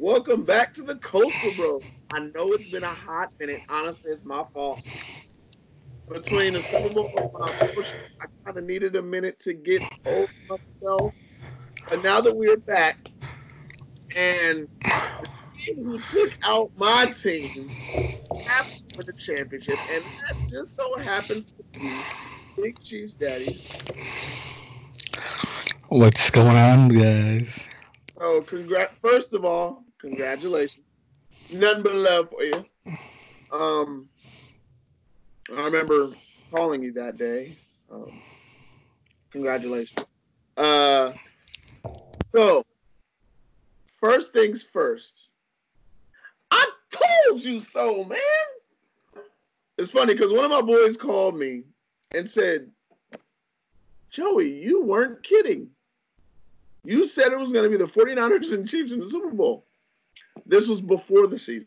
Welcome back to the Coastal Bro. I know it's been a hot minute. Honestly, it's my fault. Between the Super Bowl and my portion, I kind of needed a minute to get over myself. But now that we're back, and the team who took out my team have to win the championship, and that just so happens to be Big Chiefs Daddies. What's going on, guys? Oh, first of all, congratulations. Nothing but love for you. I remember calling you that day. Congratulations. So, first things first. I told you so, man. It's funny because one of my boys called me and said, Joey, you weren't kidding. You said it was going to be the 49ers and Chiefs in the Super Bowl. This was before the season.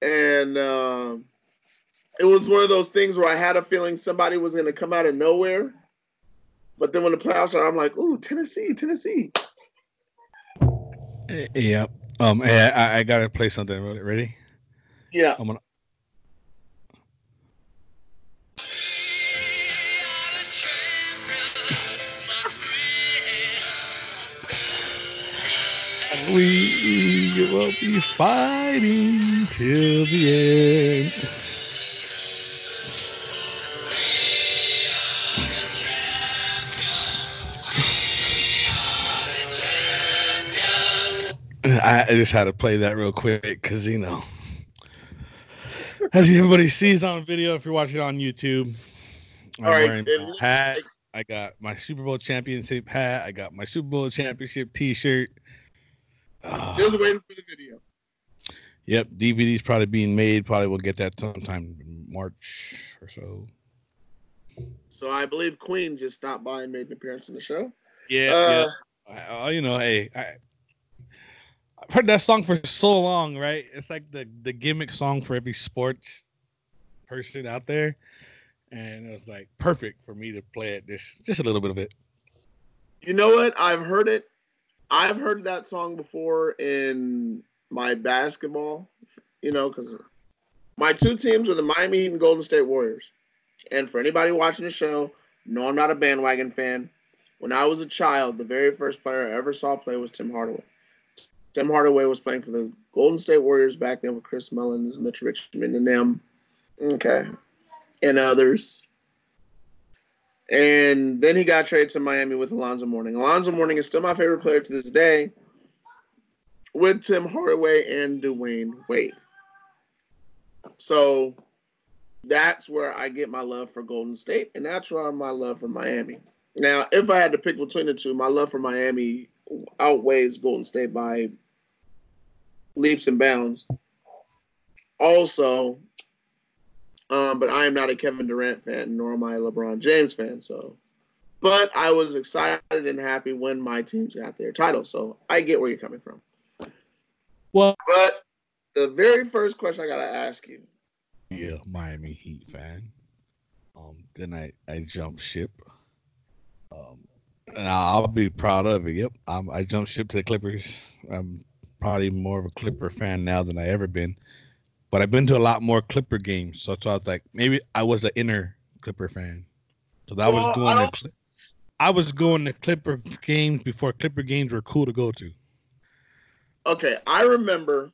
And it was one of those things where I had a feeling somebody was going to come out of nowhere. But then when the playoffs started, I'm like, ooh, Tennessee. Yeah. I got to play something. Ready? Yeah. I'm going to. We will be fighting till the end. I just had to play that real quick because, you know, as everybody sees on video, if you're watching on YouTube, I'm wearing my hat. I got my Super Bowl championship hat. I got my Super Bowl championship T-shirt. Just waiting for the video. Yep, DVD's probably being made. Probably will get that sometime in March or so. So I believe Queen just stopped by and made an appearance on the show. Yeah. I've heard that song for so long, right? It's like the gimmick song for every sports person out there, and it was like perfect for me to play it. Just a little bit of it. You know what? I've heard that song before in my basketball, you know, because my two teams are the Miami Heat and Golden State Warriors. And for anybody watching the show, no, I'm not a bandwagon fan. When I was a child, the very first player I ever saw play was Tim Hardaway. Tim Hardaway was playing for the Golden State Warriors back then with Chris Mullins, Mitch Richmond, and them. Okay. And others. And then he got traded to Miami with Alonzo Mourning. Alonzo Mourning is still my favorite player to this day with Tim Hardaway and Dwayne Wade. So that's where I get my love for Golden State, and that's where my love for Miami. Now, if I had to pick between the two, my love for Miami outweighs Golden State by leaps and bounds. Also, but I am not a Kevin Durant fan, nor am I a LeBron James fan. So, but I was excited and happy when my teams got their title. So I get where you're coming from. Well, but the very first question I gotta ask you. Yeah, Miami Heat fan. Then I jumped ship. And I'll be proud of it. Yep, I jumped ship to the Clippers. I'm probably more of a Clipper fan now than I ever been. But I've been to a lot more Clipper games, so I was like, maybe I was an inner Clipper fan. So that I was going to Clipper games before Clipper games were cool to go to. Okay, I remember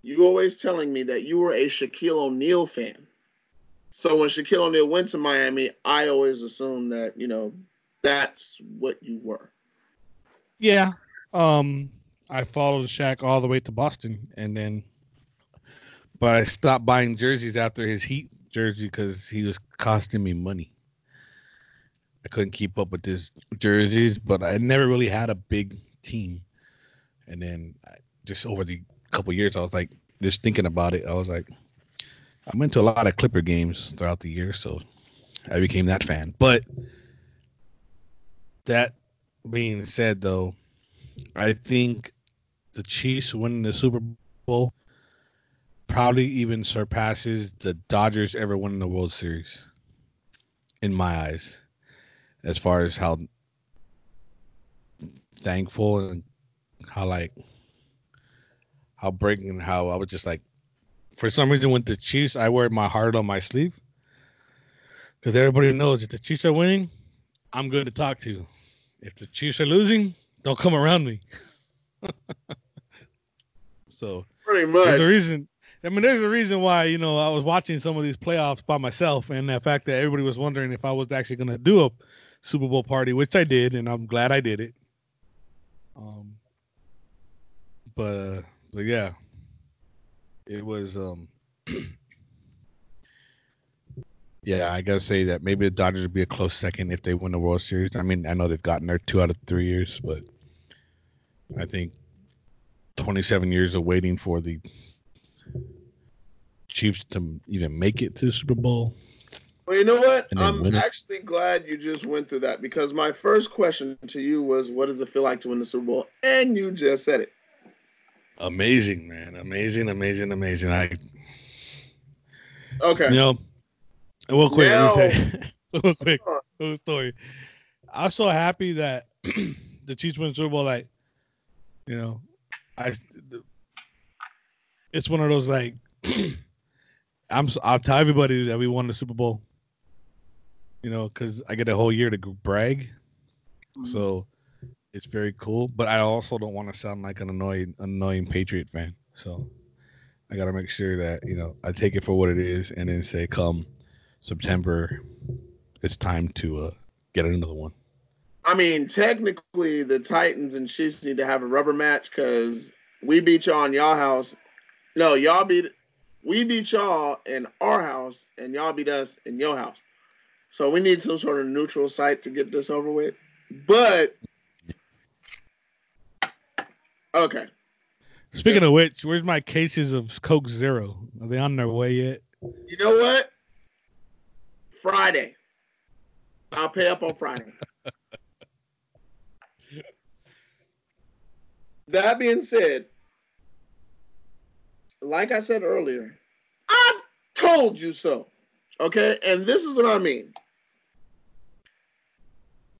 you always telling me that you were a Shaquille O'Neal fan. So when Shaquille O'Neal went to Miami, I always assumed that, you know, that's what you were. Yeah, I followed Shaq all the way to Boston, and then. But I stopped buying jerseys after his Heat jersey because he was costing me money. I couldn't keep up with his jerseys, but I never really had a big team. And then just over the couple of years, I was like, just thinking about it, I was like, I went to a lot of Clipper games throughout the year, so I became that fan. But that being said, though, I think the Chiefs winning the Super Bowl probably even surpasses the Dodgers ever winning the World Series in my eyes, as far as how thankful and how breaking, how I was just like, for some reason with the Chiefs, I wear my heart on my sleeve because everybody knows if the Chiefs are winning, I'm good to talk to. If the Chiefs are losing, don't come around me. So pretty much there's a reason. I mean, there's a reason why, you know, I was watching some of these playoffs by myself, and the fact that everybody was wondering if I was actually going to do a Super Bowl party, which I did, and I'm glad I did it. But yeah, it was, yeah, I got to say that maybe the Dodgers would be a close second if they win the World Series. I mean, I know they've gotten there 2 out of 3 years, but I think 27 years of waiting for the Chiefs to even make it to the Super Bowl. Well, you know what? I'm actually glad you just went through that, because my first question to you was, what does it feel like to win the Super Bowl? And you just said it. Amazing, man. Amazing. Okay. You know, real quick, little story. I was so happy that the Chiefs won the Super Bowl. Like, you know, it's one of those, like, I'll tell everybody that we won the Super Bowl, you know, because I get a whole year to brag. Mm-hmm. So it's very cool. But I also don't want to sound like an annoying Patriot fan. So I got to make sure that, you know, I take it for what it is and then say, come September, it's time to get another one. I mean, technically, the Titans and Chiefs need to have a rubber match because we beat y'all in y'all house. No, y'all beat... We beat y'all in our house, and y'all beat us in your house. So we need some sort of neutral site to get this over with. But, okay. Speaking of which, where's my cases of Coke Zero? Are they on their way yet? You know what? Friday. I'll pay up on Friday. That being said, like I said earlier, I told you so, okay? And this is what I mean.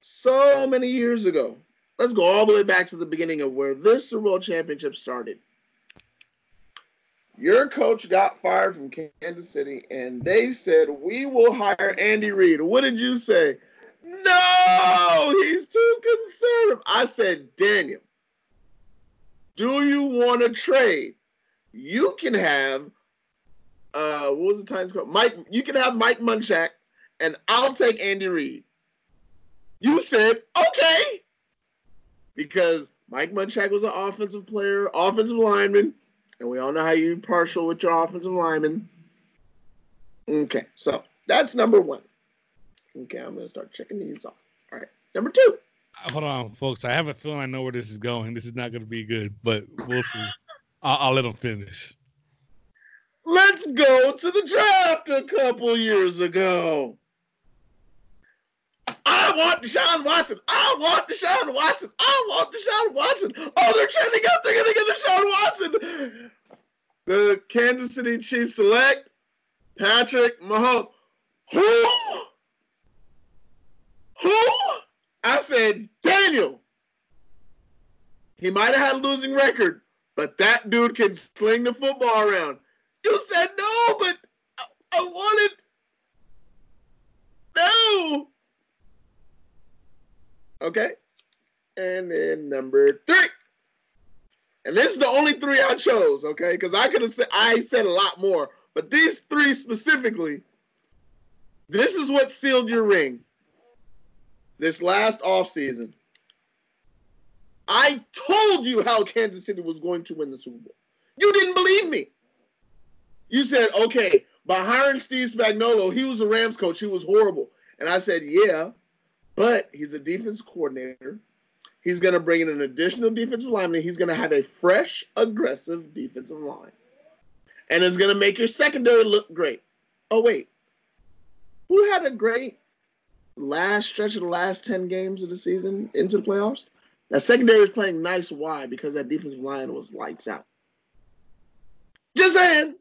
So many years ago, let's go all the way back to the beginning of where this Super Bowl championship started. Your coach got fired from Kansas City, and they said, we will hire Andy Reid. What did you say? No, he's too conservative. I said, Daniel, do you want to trade? You can have, what was the Titans called? Mike. You can have Mike Munchak, and I'll take Andy Reid. You said, okay. Because Mike Munchak was an offensive player, offensive lineman, and we all know how you partial with your offensive lineman. Okay, so that's number one. Okay, I'm going to start checking these off. All right, number two. Hold on, folks. I have a feeling I know where this is going. This is not going to be good, but we'll see. I'll let him finish. Let's go to the draft a couple years ago. I want Deshaun Watson. Oh, they're trending up. They're going to get Deshaun Watson. The Kansas City Chiefs select Patrick Mahomes. Who? I said, Daniel. He might have had a losing record, but that dude can sling the football around. You said no, but I wanted. No. Okay. And then number three. And this is the only three I chose, okay? Because I could have said, I said a lot more. But these three specifically, this is what sealed your ring this last offseason. I told you how Kansas City was going to win the Super Bowl. You didn't believe me. You said, okay, by hiring Steve Spagnuolo, he was a Rams coach. He was horrible. And I said, yeah, but he's a defense coordinator. He's going to bring in an additional defensive lineman. He's going to have a fresh, aggressive defensive line. And it's going to make your secondary look great. Oh, wait. Who had a great last stretch of the last 10 games of the season into the playoffs? That secondary was playing nice. Why? Because that defensive line was lights out. Just saying.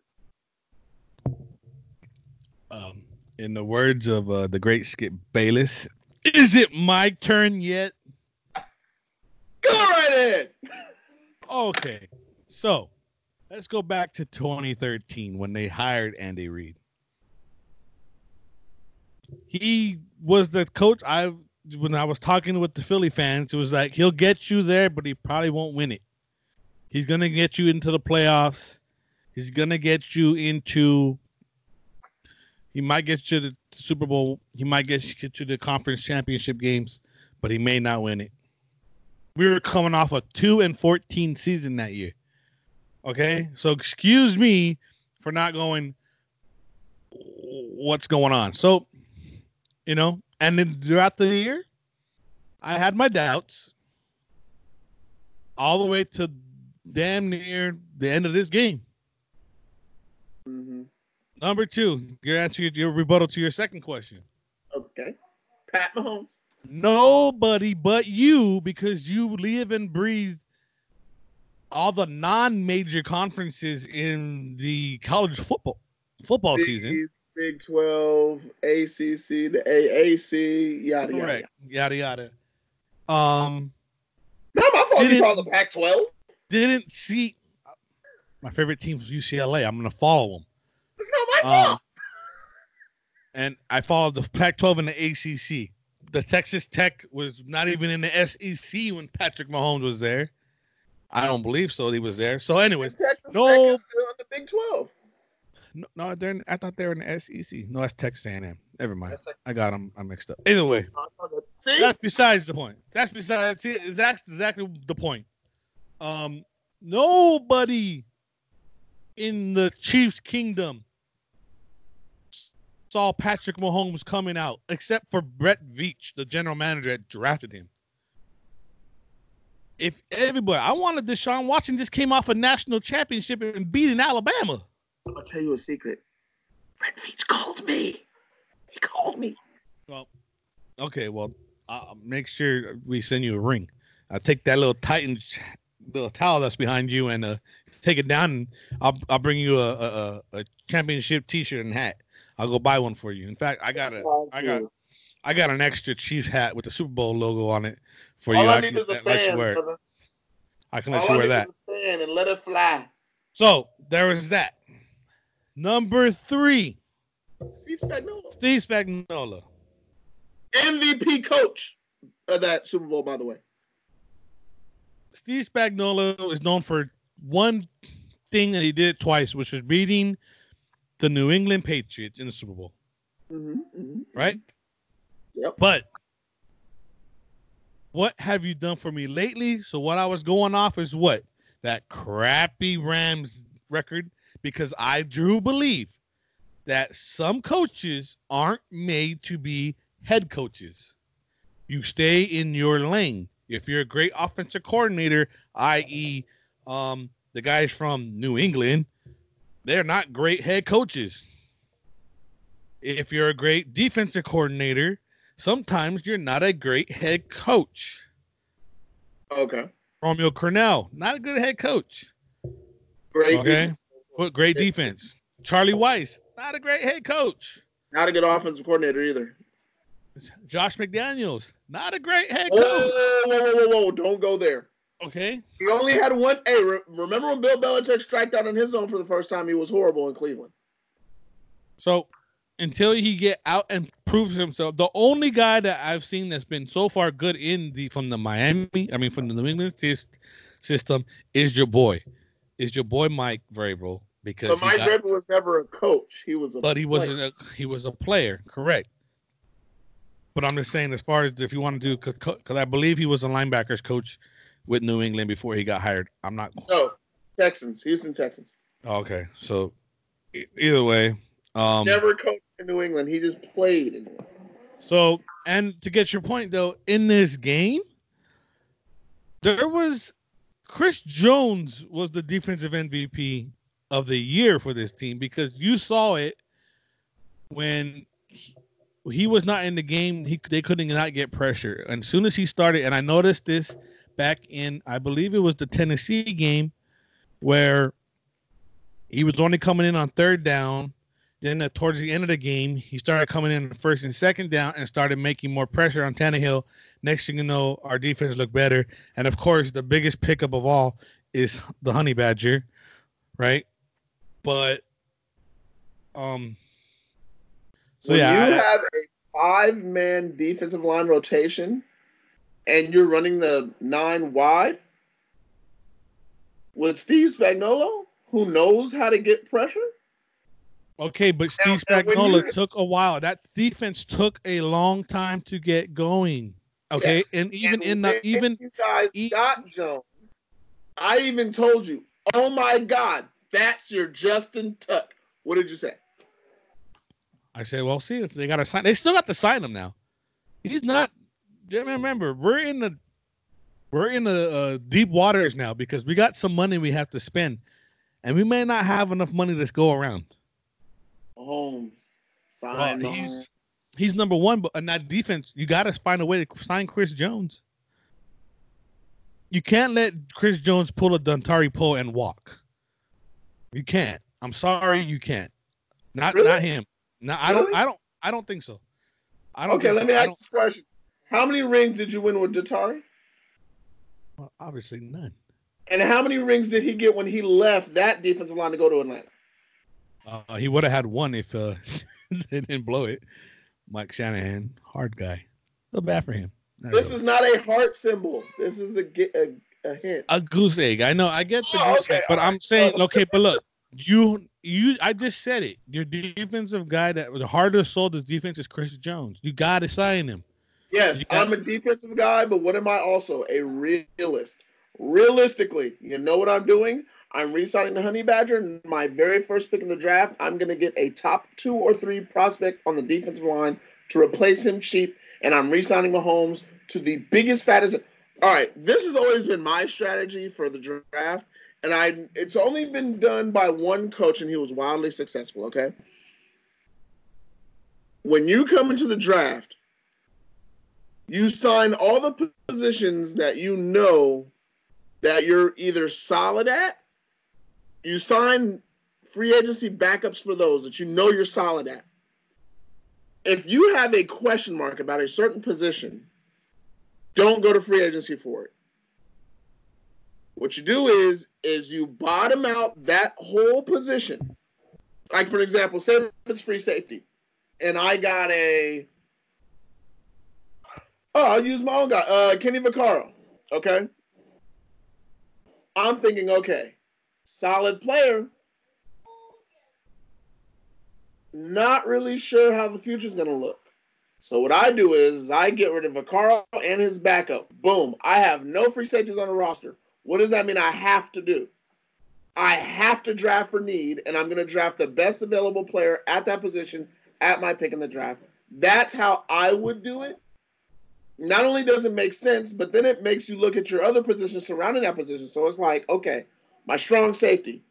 In the words of the great Skip Bayless, is it my turn yet? Go ahead. Okay. So let's go back to 2013 when they hired Andy Reid. He was the coach. When I was talking with the Philly fans, it was like, he'll get you there, but he probably won't win it. He's going to get you into the playoffs. He's going to get you into... He might get you to the Super Bowl. He might get you to the conference championship games, but he may not win it. We were coming off a 2-14 season that year. Okay? So excuse me for not going, what's going on? So, you know, and then throughout the year, I had my doubts all the way to damn near the end of this game. Mm-hmm. Number two, your answer, your rebuttal to your second question. Okay. Pat Mahomes. Nobody but you, because you live and breathe all the non-major conferences in the college football season. Big 12, ACC, the AAC, yada, yada. Correct. Yada, yada. No, I thought you called the Pac-12. Didn't see. My favorite team was UCLA. I'm going to follow them. It's not my fault. And I followed the Pac-12 and the ACC. The Texas Tech was not even in the SEC when Patrick Mahomes was there. I don't believe so. He was there. So, anyways, Texas Tech is still in the Big 12. No, I thought they were in the SEC. No, that's Texas A&M. Never mind. I got them. I'm mixed up. Either way, that's besides the point. That's exactly the point. Nobody in the Chiefs' kingdom saw Patrick Mahomes coming out, except for Brett Veach, the general manager that drafted him. If everybody, I wanted Deshaun Watson just came off a national championship and beating Alabama. I'm going to tell you a secret. Brett Veach called me. He called me. Well, okay, I'll make sure we send you a ring. I'll take that little towel that's behind you and take it down, and I'll bring you a championship T-shirt and hat. I'll go buy one for you. In fact, I got an extra Chiefs hat with the Super Bowl logo on it for you. I can let you wear that. And let it fly. So there was that. Number three, Steve Spagnuolo, MVP coach of that Super Bowl. By the way, Steve Spagnuolo is known for one thing that he did twice, which was beating the New England Patriots in the Super Bowl. Mm-hmm, mm-hmm. Right? Yep. But what have you done for me lately? So what I was going off is what? That crappy Rams record, because I do believe that some coaches aren't made to be head coaches. You stay in your lane. If you're a great offensive coordinator, i.e., the guys from New England, they're not great head coaches. If you're a great defensive coordinator, sometimes you're not a great head coach. Okay. Romeo Cornell, not a good head coach. Great. Okay. Great defense. Charlie Weiss, not a great head coach. Not a good offensive coordinator either. Josh McDaniels, not a great head coach. Whoa. Don't go there. Okay. He only had one. Hey, remember when Bill Belichick striked out on his own for the first time? He was horrible in Cleveland. So until he get out and proves himself, the only guy that I've seen that's been so far good from the New England system is your boy Mike Vrabel, because Vrabel was never a coach. He was a player. He was a player, correct? But I'm just saying, as far as if you want to do, because I believe he was a linebackers coach with New England before he got hired. I'm not. No, Houston Texans. Okay, so either way, never coached in New England. He just played in New England. So, and to get your point though, in this game, there was Chris Jones was the defensive MVP of the year for this team, because you saw it when he was not in the game. They couldn't not get pressure, and as soon as he started, and I noticed this back in, I believe it was the Tennessee game, where he was only coming in on third down Then towards the end of the game, he started coming in first and second down and started making more pressure on Tannehill. Next thing you know, our defense looked better. And, of course, the biggest pickup of all is the Honey Badger, right? But, you have a 5-man defensive line rotation and you're running the 9 wide with Steve Spagnuolo, who knows how to get pressure? Okay, but Steve Spagnuolo took a while. That defense took a long time to get going. Okay, yes. And you guys got Jones. I even told you, oh my God, that's your Justin Tuck. What did you say? I said, well, see if they got to sign. They still got to sign him now. He's not. Remember, we're in the deep waters now because we got some money we have to spend, and we may not have enough money to go around. Holmes, sign he's number one, but in that defense, you got to find a way to sign Chris Jones. You can't let Chris Jones pull a Dontari pull and walk. You can't. I'm sorry, you can't. Not him. No, really? I don't think so. Let me ask this question: how many rings did you win with Dontari? Well, obviously none. And how many rings did he get when he left that defensive line to go to Atlanta? He would have had one if they didn't blow it. Mike Shanahan, hard guy. Feel bad for him. This is not a heart symbol. This is a hint. A goose egg. I know. I get the goose egg, but I'm saying, okay, but look, you. I just said it. Your defensive guy, that the heart and soul of the defense is Chris Jones. You got to sign him. Yes, I'm a defensive guy, but what am I also? A realist. Realistically, you know what I'm doing? I'm re-signing the Honey Badger. My very first pick in the draft, I'm going to get a top 2 or 3 prospect on the defensive line to replace him cheap, and I'm re-signing Mahomes to the biggest, fattest. All right, this has always been my strategy for the draft, and it's only been done by one coach, and he was wildly successful, okay? When you come into the draft, you sign all the positions that you know that you're either solid at. You sign free agency backups for those that you know you're solid at. If you have a question mark about a certain position, don't go to free agency for it. What you do is you bottom out that whole position. Like, for example, say it's free safety. And I got I'll use my own guy, Kenny Vaccaro, okay? I'm thinking, okay, solid player. Not really sure how the future's going to look. So what I do is I get rid of Vaccaro and his backup. Boom. I have no free safeties on the roster. What does that mean I have to do? I have to draft for need, and I'm going to draft the best available player at that position at my pick in the draft. That's how I would do it. Not only does it make sense, but then it makes you look at your other positions surrounding that position. So it's like, okay, my strong safety.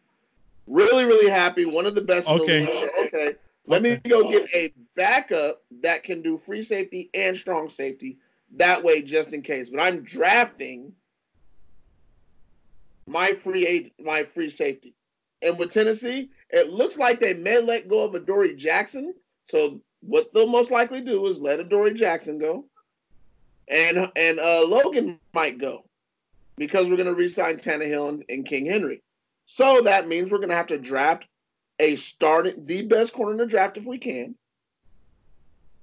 Really, really happy. One of the best. Okay. Okay. Let me go get a backup that can do free safety and strong safety. That way, just in case. But I'm drafting my free safety. And with Tennessee, it looks like they may let go of Adoree Jackson. So what they'll most likely do is let Adoree Jackson go. And Logan might go. Because we're going to re-sign Tannehill and King Henry. So that means we're going to have to draft the best corner in the draft if we can.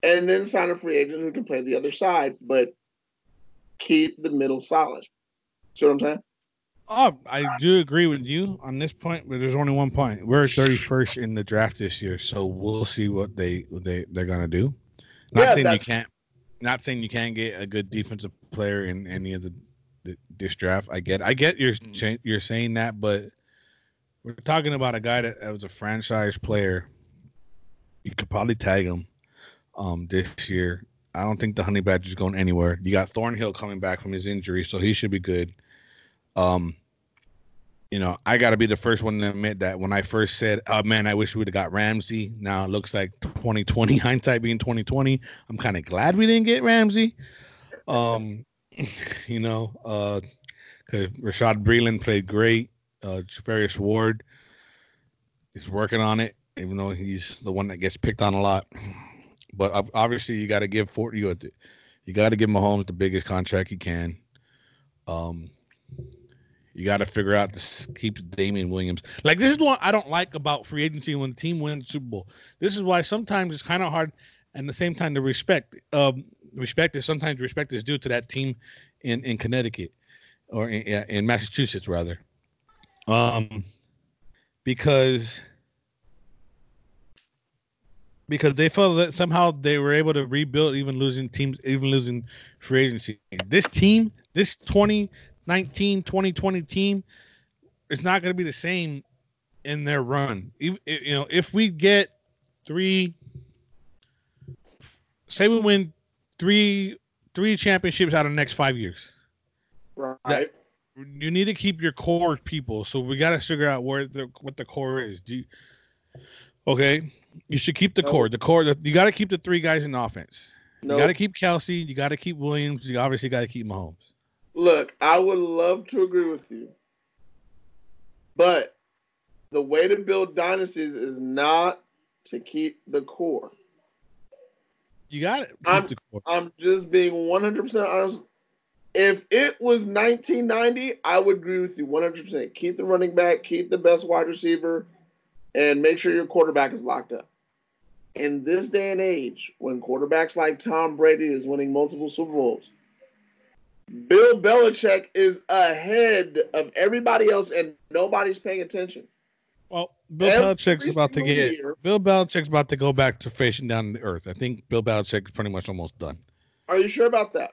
And then sign a free agent who can play the other side, but keep the middle solid. See what I'm saying? Oh, I do agree with you on this point, but there's only one point. We're 31st in the draft this year, so we'll see what they're going to do. Not saying you can't get a good defensive player in any of this draft. I get you're saying that, but we're talking about a guy that was a franchise player. You could probably tag him this year. I don't think the Honey Badger's going anywhere. You got Thornhill coming back from his injury, so he should be good. I got to be the first one to admit that when I first said, "Oh man, I wish we would have got Ramsey." Now it looks like 2020 hindsight being 2020. I'm kind of glad we didn't get Ramsey. Because Rashad Breeland played great. Javarius Ward is working on it. even though he's the one that gets picked on a lot. But obviously, you got to give Mahomes the biggest contract you can. You got to figure out to keep Damien Williams. Like, this is what I don't like about free agency when the team wins the Super Bowl. This is why sometimes it's kind of hard, and at the same time, the respect is due to that team in Connecticut or in Massachusetts, rather. Because they felt that somehow they were able to rebuild, even losing free agency. This team, this 2020 team, is not going to be the same in their run. If we get three championships out of the next 5 years, right? You need to keep your core people. So we got to figure out what the core is. You should keep the core. You got to keep the three guys in offense. No. You got to keep Kelce. You got to keep Williams. You obviously got to keep Mahomes. Look, I would love to agree with you, but the way to build dynasties is not to keep the core. You got it. I'm just being 100% honest. If it was 1990, I would agree with you 100%. Keep the running back. Keep the best wide receiver. And make sure your quarterback is locked up. In this day and age, when quarterbacks like Tom Brady is winning multiple Super Bowls, Bill Belichick is ahead of everybody else, and nobody's paying attention. Well, Bill Belichick's about to go back to facing down to earth. I think Bill Belichick's pretty much almost done. Are you sure about that?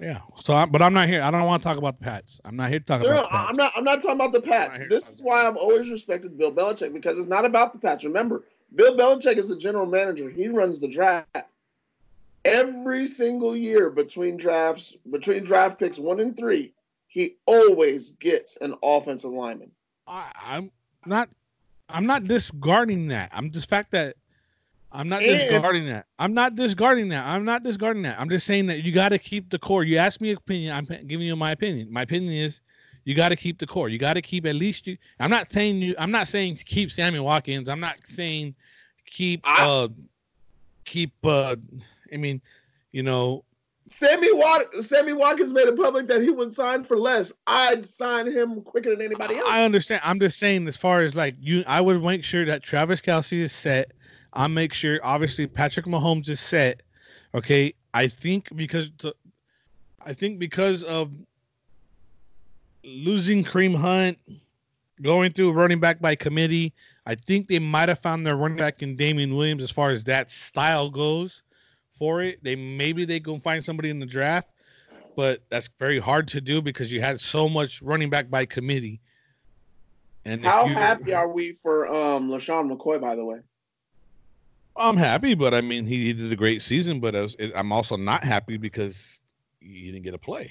Yeah. But I'm not here. I don't want to talk about the Pats. I'm not here to talk about the Pats. I'm not talking about the Pats. This is why I've always respected Bill Belichick, because it's not about the Pats. Remember, Bill Belichick is the general manager. He runs the draft. Every single year between draft picks 1 and 3, he always gets an offensive lineman. I'm not discarding that. I'm not discarding that. I'm just saying that you got to keep the core. You asked me an opinion. I'm giving you my opinion. My opinion is you got to keep the core. You got to keep at least you. I'm not saying keep Sammy Watkins. I'm not saying Sammy Watkins made it public that he would sign for less. I'd sign him quicker than anybody else. I understand. I'm just saying, as far as I would make sure that Travis Kelce is set. I'll make sure, obviously, Patrick Mahomes is set. Okay, I think because of losing Kareem Hunt, going through running back by committee, I think they might have found their running back in Damien Williams as far as that style goes for it. Maybe they go find somebody in the draft, but that's very hard to do because you had so much running back by committee. And how happy are we for LaShawn McCoy, by the way? I'm happy, but I mean, he did a great season, but I'm also not happy because he didn't get a play.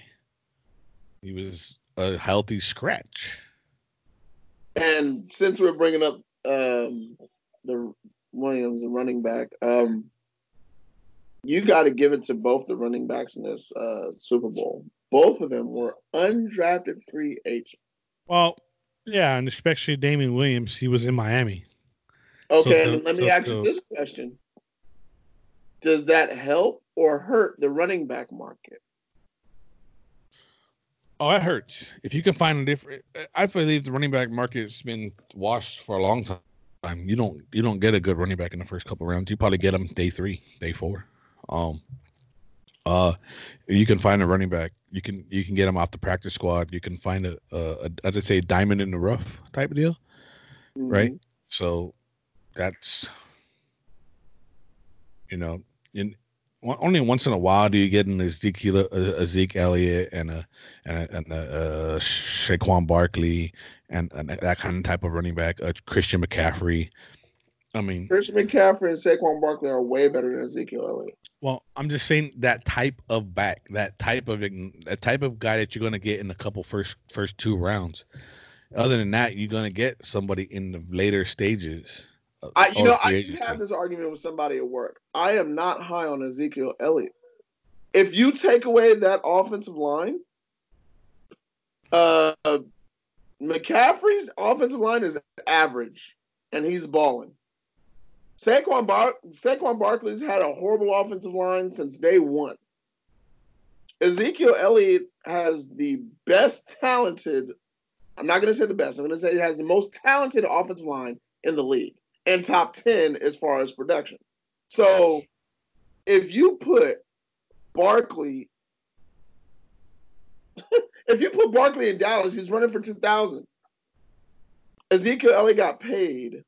He was a healthy scratch. And since we're bringing up the Williams, the running back, you got to give it to both the running backs in this Super Bowl. Both of them were undrafted free agents. Well, yeah, and especially Damien Williams, he was in Miami. Okay, let me ask you this question. Does that help or hurt the running back market? Oh, it hurts. If you can find a different... I believe the running back market's been washed for a long time. You don't get a good running back in the first couple of rounds. You probably get them day 3, day 4. You can find a running back. You can get them off the practice squad. You can find a diamond in the rough type of deal, mm-hmm. right? So... That's, only once in a while do you get an Ezekiel Elliott and a Saquon Barkley and that kind of type of running back, a Christian McCaffrey. I mean, Christian McCaffrey and Saquon Barkley are way better than Ezekiel Elliott. Well, I'm just saying that type of back, that type of guy that you're going to get in a couple first 2 rounds. Other than that, you're going to get somebody in the later stages. I used to have this argument with somebody at work. I am not high on Ezekiel Elliott. If you take away that offensive line, McCaffrey's offensive line is average, and he's balling. Saquon Barkley's had a horrible offensive line since day one. Ezekiel Elliott has the best talented, I'm not going to say the best, I'm going to say he has the most talented offensive line in the league and top 10 as far as production. So if you put Barkley, if you put Barkley in Dallas, he's running for 2,000. Ezekiel Elliott got paid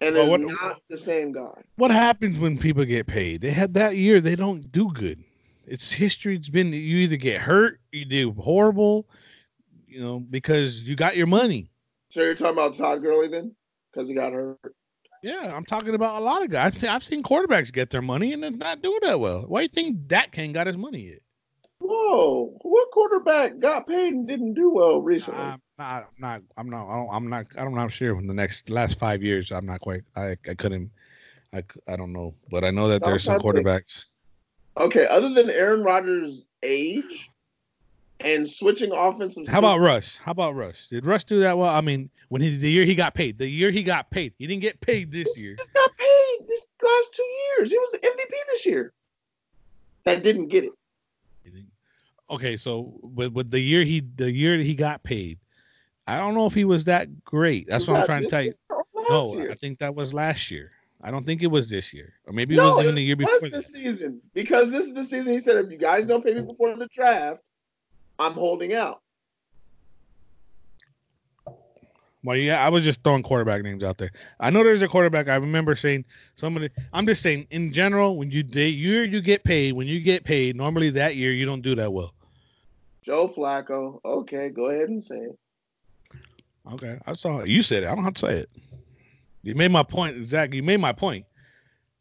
and is not the same guy. What happens when people get paid? They had that year, they don't do good. It's history. It's been, you either get hurt, you do horrible, you know, because you got your money. So you're talking about Todd Gurley then? Because he got hurt. Yeah, I'm talking about a lot of guys. I've seen quarterbacks get their money and then not do that well. Why do you think Dak Kane got his money yet? Whoa, what quarterback got paid and didn't do well recently? I'm not sure in the last 5 years. I'm not quite, I don't know, but I know that there's some quarterbacks. Okay, other than Aaron Rodgers' age and switching offensive. How about Russ? Did Russ do that well? I mean, when he the year he got paid, he didn't get paid this year. He just got paid this last 2 years. He was the MVP this year. That didn't get it. Okay, so with the year he got paid, I don't know if he was that great. That's what I'm trying to tell you. No, I think that was last year. I don't think it was this year, or maybe it was even the year before. No, it was this season, because this is the season he said, if you guys don't pay me before the draft, I'm holding out. Well, yeah, I was just throwing quarterback names out there. I know there's a quarterback. I remember saying somebody. I'm just saying in general, when you get paid, normally that year you don't do that well. Joe Flacco. Okay, go ahead and say it. Okay, I saw it. You said it. I don't have to say it. You made my point, exactly. You made my point.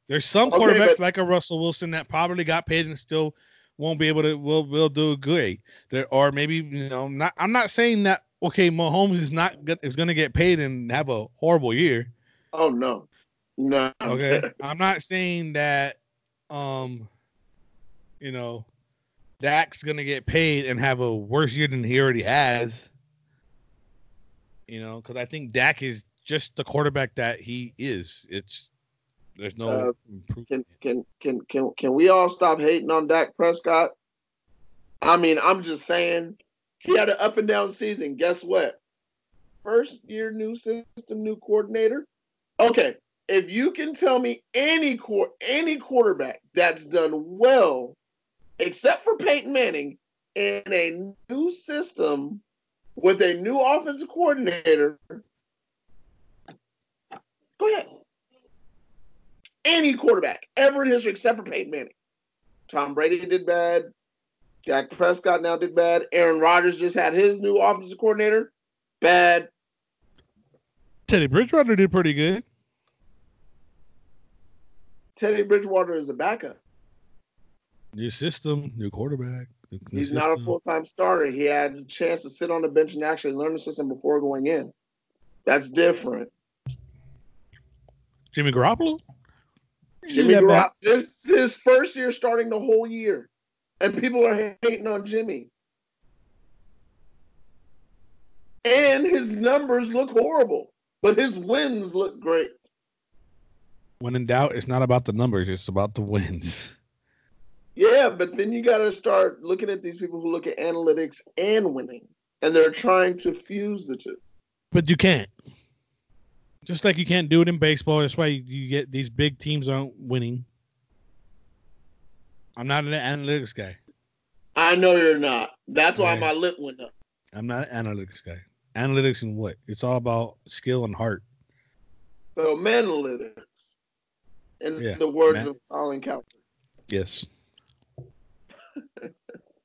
There's some quarterbacks like a Russell Wilson that probably got paid and still won't be able to will do good. There or maybe not. I'm not saying that. Okay, Mahomes is going to get paid and have a horrible year. Oh no. Okay, I'm not saying that. Dak's going to get paid and have a worse year than he already has. Because I think Dak is just the quarterback that he is. There's no improvement. Can we all stop hating on Dak Prescott? I mean, I'm just saying he had an up and down season. Guess what? First year, new system, new coordinator. Okay, if you can tell me any quarterback that's done well, except for Peyton Manning, in a new system with a new offensive coordinator. Go ahead. Any quarterback ever in history except for Peyton Manning. Tom Brady did bad. Dak Prescott now did bad. Aaron Rodgers just had his new offensive coordinator. Bad. Teddy Bridgewater did pretty good. Teddy Bridgewater is a backup. New system, new quarterback. He's not a full-time starter. He had a chance to sit on the bench and actually learn the system before going in. That's different. Jimmy Garoppolo? Jimmy Garoppolo. This is his first year starting the whole year. And people are hating on Jimmy. And his numbers look horrible. But his wins look great. When in doubt, it's not about the numbers. It's about the wins. Yeah, but then you got to start looking at these people who look at analytics and winning. And they're trying to fuse the two. But you can't. Just like you can't do it in baseball. That's why you get these big teams aren't winning. I'm not an analytics guy. I know you're not. That's why my lip went up. I'm not an analytics guy. Analytics and what? It's all about skill and heart. So manalytics. In the words of Colin Cowherd. Yes.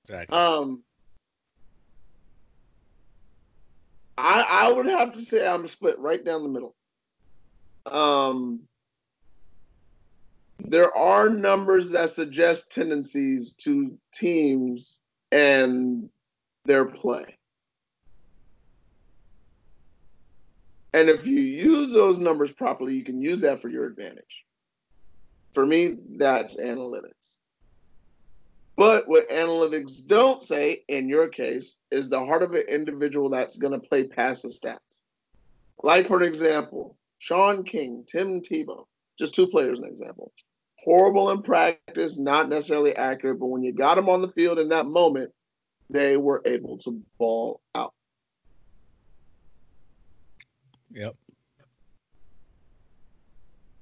Exactly. I would have to say I'm split right down the middle. There are numbers that suggest tendencies to teams and their play. And if you use those numbers properly, you can use that for your advantage. For me, that's analytics. But what analytics don't say, in your case, is the heart of an individual that's going to play past the stats. Like, for example, Sean King, Tim Tebow, just two players, an example. Horrible in practice, not necessarily accurate, but when you got them on the field in that moment, they were able to ball out. Yep.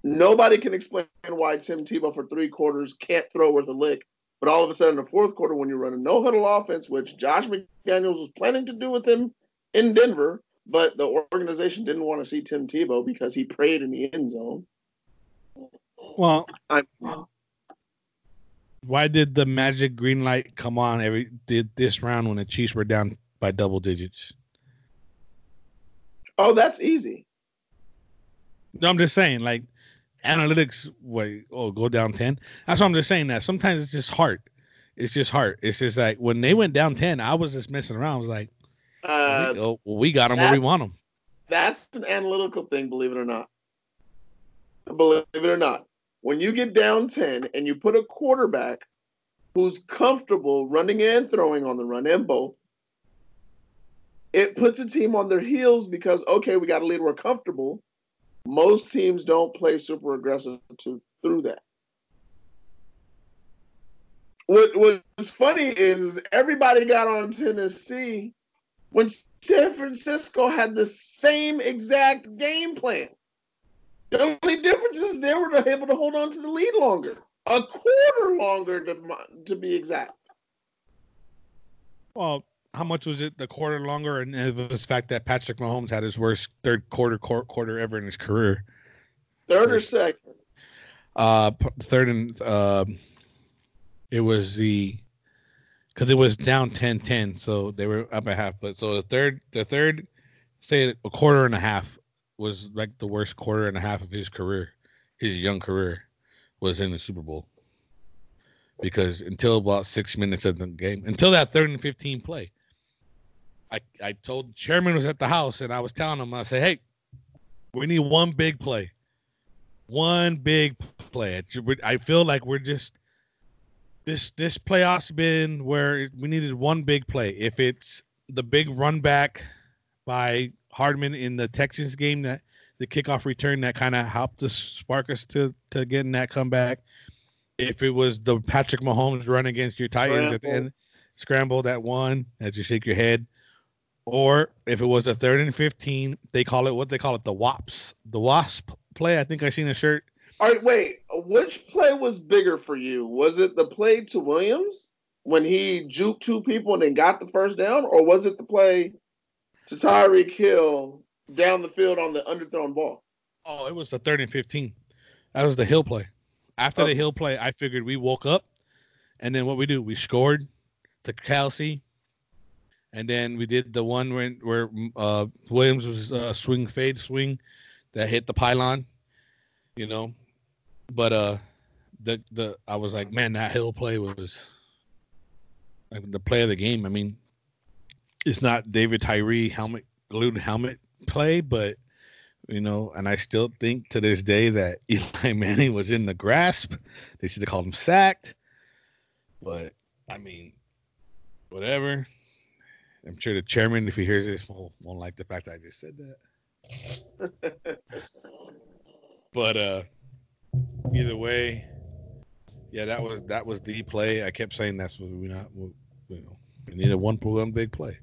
Nobody can explain why Tim Tebow for three quarters can't throw worth a lick, but all of a sudden in the fourth quarter when you run a no-huddle offense, which Josh McDaniels was planning to do with him in Denver, but the organization didn't want to see Tim Tebow because he prayed in the end zone. Well, why did the magic green light come on this round when the Chiefs were down by double digits? Oh, that's easy. No, I'm just saying, like, analytics, go down 10. That's what I'm just saying, that sometimes it's just hard. It's just hard. It's just like when they went down 10, I was just messing around. I was like, we got them where we want them. That's an analytical thing, believe it or not. Believe it or not, when you get down 10 and you put a quarterback who's comfortable running and throwing on the run and both, it puts a team on their heels because, okay, we got a lead, we're comfortable. Most teams don't play super aggressive through that. What's funny is everybody got on Tennessee when San Francisco had the same exact game plan. The only difference is they were able to hold on to the lead longer. A quarter longer, to be exact. Well, how much was it the quarter longer? And it was the fact that Patrick Mahomes had his worst third quarter ever in his career. Third or second? Third and it was because it was down 10-10, so they were up a half. But so the third, say a quarter and a half, was like the worst quarter and a half of his career. His young career was in the Super Bowl because until about 6 minutes of the game, until that 3rd and 15 play, I told the chairman was at the house and I was telling him, I said, hey, we need one big play. One big play. I feel like we're just, this playoff's been where we needed one big play. If it's the big run back by Hardman in the Texans game, that the kickoff return that kind of helped us spark us to getting that comeback. If it was the Patrick Mahomes run against your Titans at the end, scramble that one as you shake your head, or if it was a 3rd and 15, they call it the WASP play. I think I seen a shirt. All right, wait, which play was bigger for you? Was it the play to Williams when he juked two people and then got the first down, or was it the play to Tyreek Hill down the field on the underthrown ball? Oh, it was the 3rd and 15. That was the Hill play. After the Hill play, I figured we woke up, and then what we do? We scored to Kelce, and then we did the one where Williams was fade swing that hit the pylon, you know. But I was like, man, that Hill play was like the play of the game. I mean, it's not David Tyree glued helmet play, but, you know, and I still think to this day that Eli Manning was in the grasp. They should have called him sacked. But, I mean, whatever. I'm sure the chairman, if he hears this, won't like the fact that I just said that. But either way, yeah, that was the play. I kept saying that's what we not, you know. We need a one big play.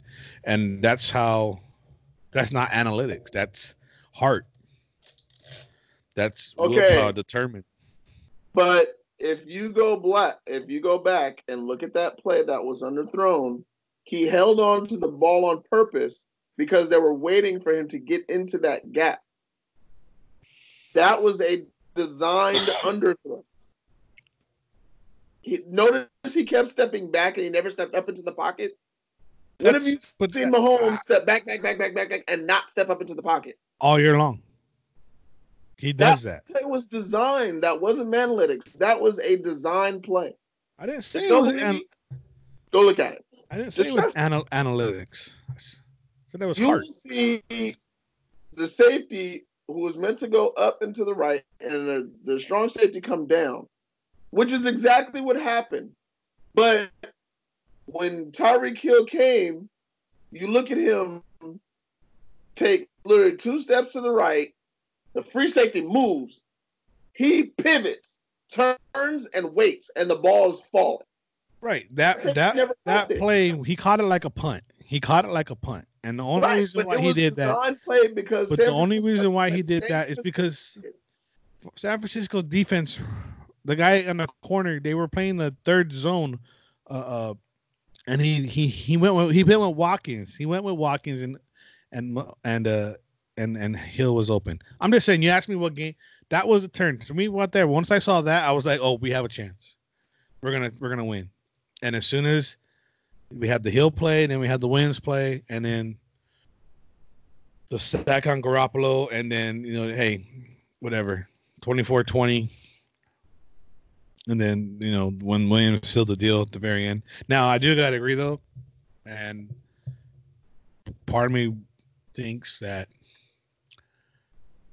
And that's not analytics. That's heart. That's willpower determined. But if you go back and look at that play that was underthrown, he held on to the ball on purpose because they were waiting for him to get into that gap. That was a designed underthrow. Notice he kept stepping back and he never stepped up into the pocket. What have you seen Mahomes step back, and not step up into the pocket? All year long. He does that. That play was designed. That wasn't analytics. That was a design play. I didn't say it was go look at it. I didn't say it was analytics. I said that was hard. You see the safety who was meant to go up and to the right and the strong safety come down, which is exactly what happened. But when Tyreek Hill came, you look at him take literally two steps to the right, The free safety moves. He pivots, turns, and waits, and the ball is falling. Right. That play, he caught it like a punt. He caught it like a punt. And the only reason why he did that, is because San Francisco defense, the guy in the corner, they were playing the third zone, and he went with Watkins. He went with Watkins and Hill was open. I'm just saying. You asked me what game that was a turn to me. What there? Once I saw that, I was like, oh, we have a chance. We're gonna win. And as soon as we had the Hill play, and then we had the Williams play, and then the sack on Garoppolo, and then, you know, hey, whatever, 24-20. And then, you know, when Williams sealed the deal at the very end. Now, I do got to agree, though, and part of me thinks that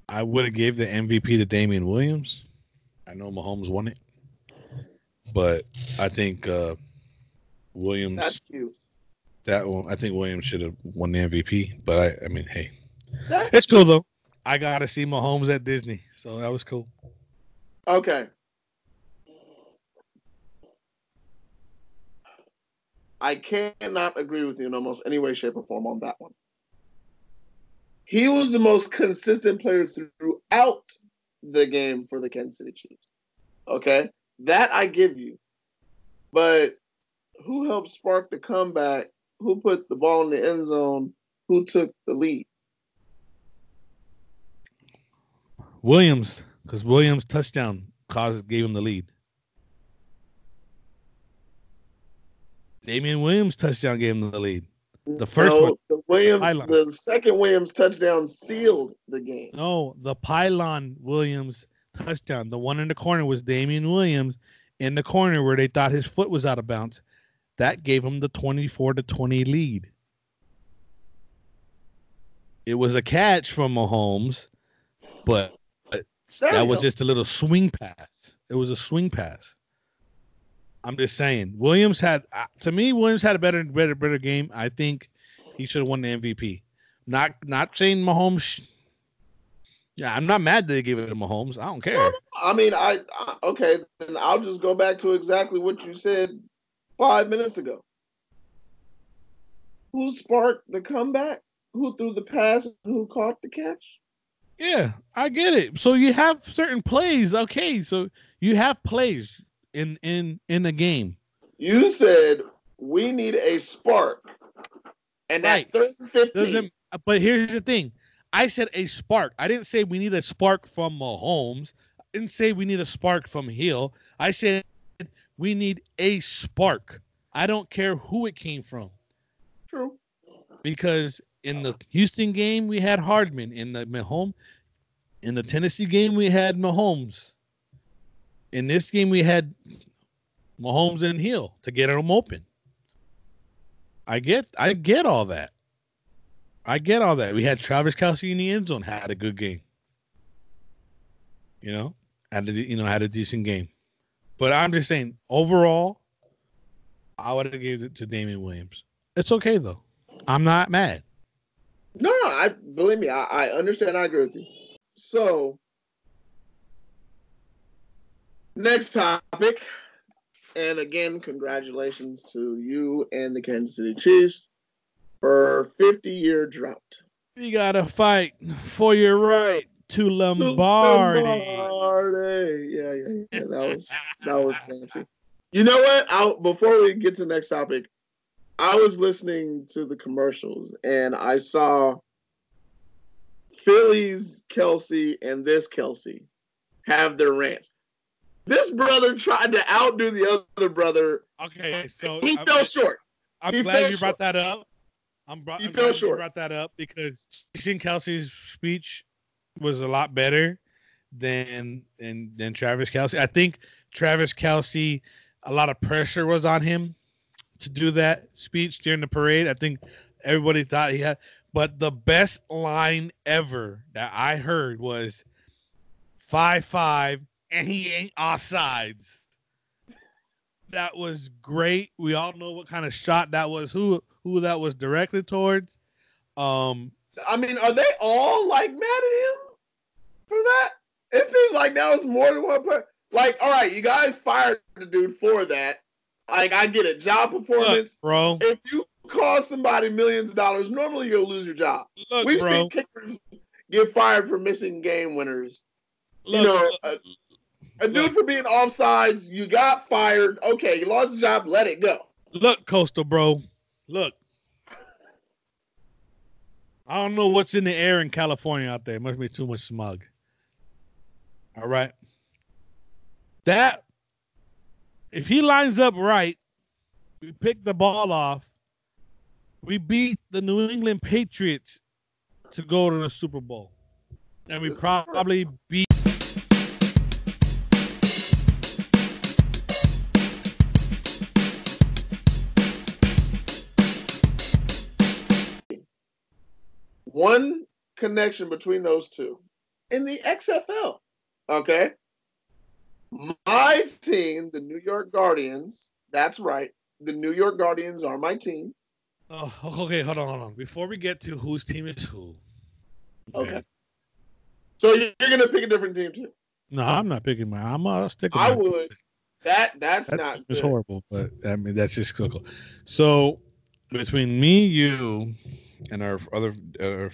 I would have gave the MVP to Damien Williams. I know Mahomes won it, but I think Williams. That's cute. That one, I think Williams should have won the MVP. But I mean, hey, it's cool though. I gotta see Mahomes at Disney, so that was cool. Okay. I cannot agree with you in almost any way, shape, or form on that one. He was the most consistent player throughout the game for the Kansas City Chiefs. Okay, that I give you, but. Who helped spark the comeback? Who put the ball in the end zone? Who took the lead? Williams, because Williams' touchdown gave him the lead. Damien Williams' touchdown gave him the lead. The first one. The second Williams touchdown sealed the game. No, the pylon Williams touchdown. The one in the corner was Damien Williams in the corner where they thought his foot was out of bounds. That gave him the 24-20 lead. It was a catch from Mahomes, but that was just a little swing pass. It was a swing pass. I'm just saying, Williams had, to me, Williams had a better game. I think he should have won the MVP. Not saying Mahomes. Yeah, I'm not mad that they gave it to Mahomes. I don't care. No, I mean, okay. Then I'll just go back to exactly what you said 5 minutes ago. Who sparked the comeback? Who threw the pass? Who caught the catch? Yeah, I get it. So you have certain plays. Okay, so you have plays in the game. You said we need a spark, and right. That 3-15. Doesn't. But here's the thing. I said a spark. I didn't say we need a spark from Mahomes. I didn't say we need a spark from Hill. I said we need a spark. I don't care who it came from. True. Because in the Houston game, we had Hardman. In the Tennessee game, we had Mahomes. In this game, we had Mahomes and Hill to get them open. I get all that. I get all that. We had Travis Kelce in the end zone, had a good game. You know, had a decent game. But I'm just saying, overall, I would have given it to Damien Williams. It's okay, though. I'm not mad. No, believe me, I understand. I agree with you. So, next topic. And again, congratulations to you and the Kansas City Chiefs. For 50-year drought. We got to fight for your right to Lombardi. Yeah. That was fancy. You know what? Before we get to the next topic, I was listening to the commercials, and I saw Philly's Kelce and this Kelce have their rant. This brother tried to outdo the other brother. Okay, so he fell short. I'm glad you brought that up. I'm glad you brought that up because Christian Kelce's speech was a lot better than Travis Kelce. I think Travis Kelce, a lot of pressure was on him to do that speech during the parade. I think everybody thought he had. But the best line ever that I heard was 5'5", and he ain't offsides. That was great. We all know what kind of shot that was. Who that was directed towards. I mean, are they all, like, mad at him? for that? It seems like that was more than one player. Like, all right, you guys fired the dude for that. Like, I get it. Job performance. Look, bro. If you cost somebody millions of dollars, normally you'll lose your job. Look, we've seen kickers get fired for missing game winners. Look, you know, a dude for being offsides, you got fired. Okay, you lost your job. Let it go. Look, Coastal, bro. Look. I don't know what's in the air in California out there. It must be too much smog. All right. That, if he lines up right, we pick the ball off, we beat the New England Patriots to go to the Super Bowl. And we probably beat. One connection between those two in the XFL. Okay. My team, the New York Guardians, that's right. The New York Guardians are my team. Oh, okay. Hold on. Before we get to whose team is who. Okay. So you're going to pick a different team too? No, I'm not picking mine. I'll stick with mine. I would. That's not good. It's horrible, but I mean, that's just cool. So between me, you, and our other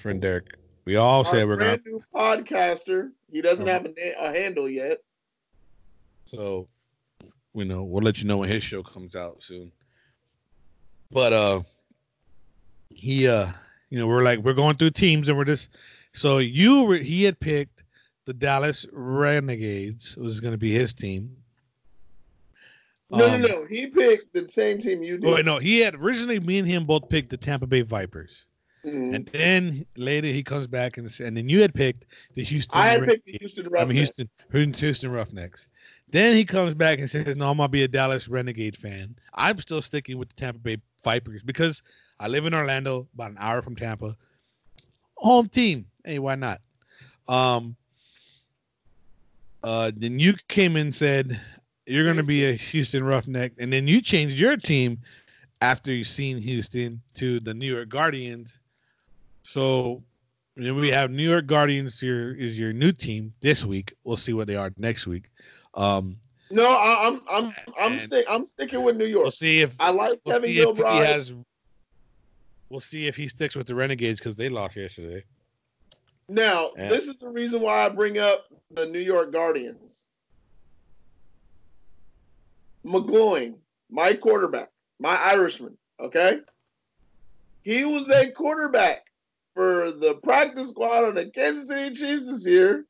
friend Derek, we all say we're going to. Brand new podcaster. He doesn't have a handle yet. So, you know, we'll let you know when his show comes out soon. But he, you know, we're going through teams and we're just. So he had picked the Dallas Renegades. It was going to be his team. No. He picked the same team you did. Oh, no, he had originally, me and him both picked the Tampa Bay Vipers. Mm-hmm. And then later he comes back and then you had picked the Houston. I had picked the Houston Roughnecks. Houston Roughnecks. Then he comes back and says, no, I'm going to be a Dallas Renegade fan. I'm still sticking with the Tampa Bay Vipers because I live in Orlando, about an hour from Tampa. Home team. Hey, why not? Then you came and said, you're going to be a Houston Roughneck. And then you changed your team after you've seen Houston to the New York Guardians. So then we have New York Guardians here is your new team this week. We'll see what they are next week. No, I'm sticking with New York. We'll see if I like Kevin Gilbride. We'll see if he sticks with the Renegades because they lost yesterday. Now, this is the reason why I bring up the New York Guardians. McGloin, my quarterback, my Irishman, okay? He was a quarterback for the practice squad on the Kansas City Chiefs this year,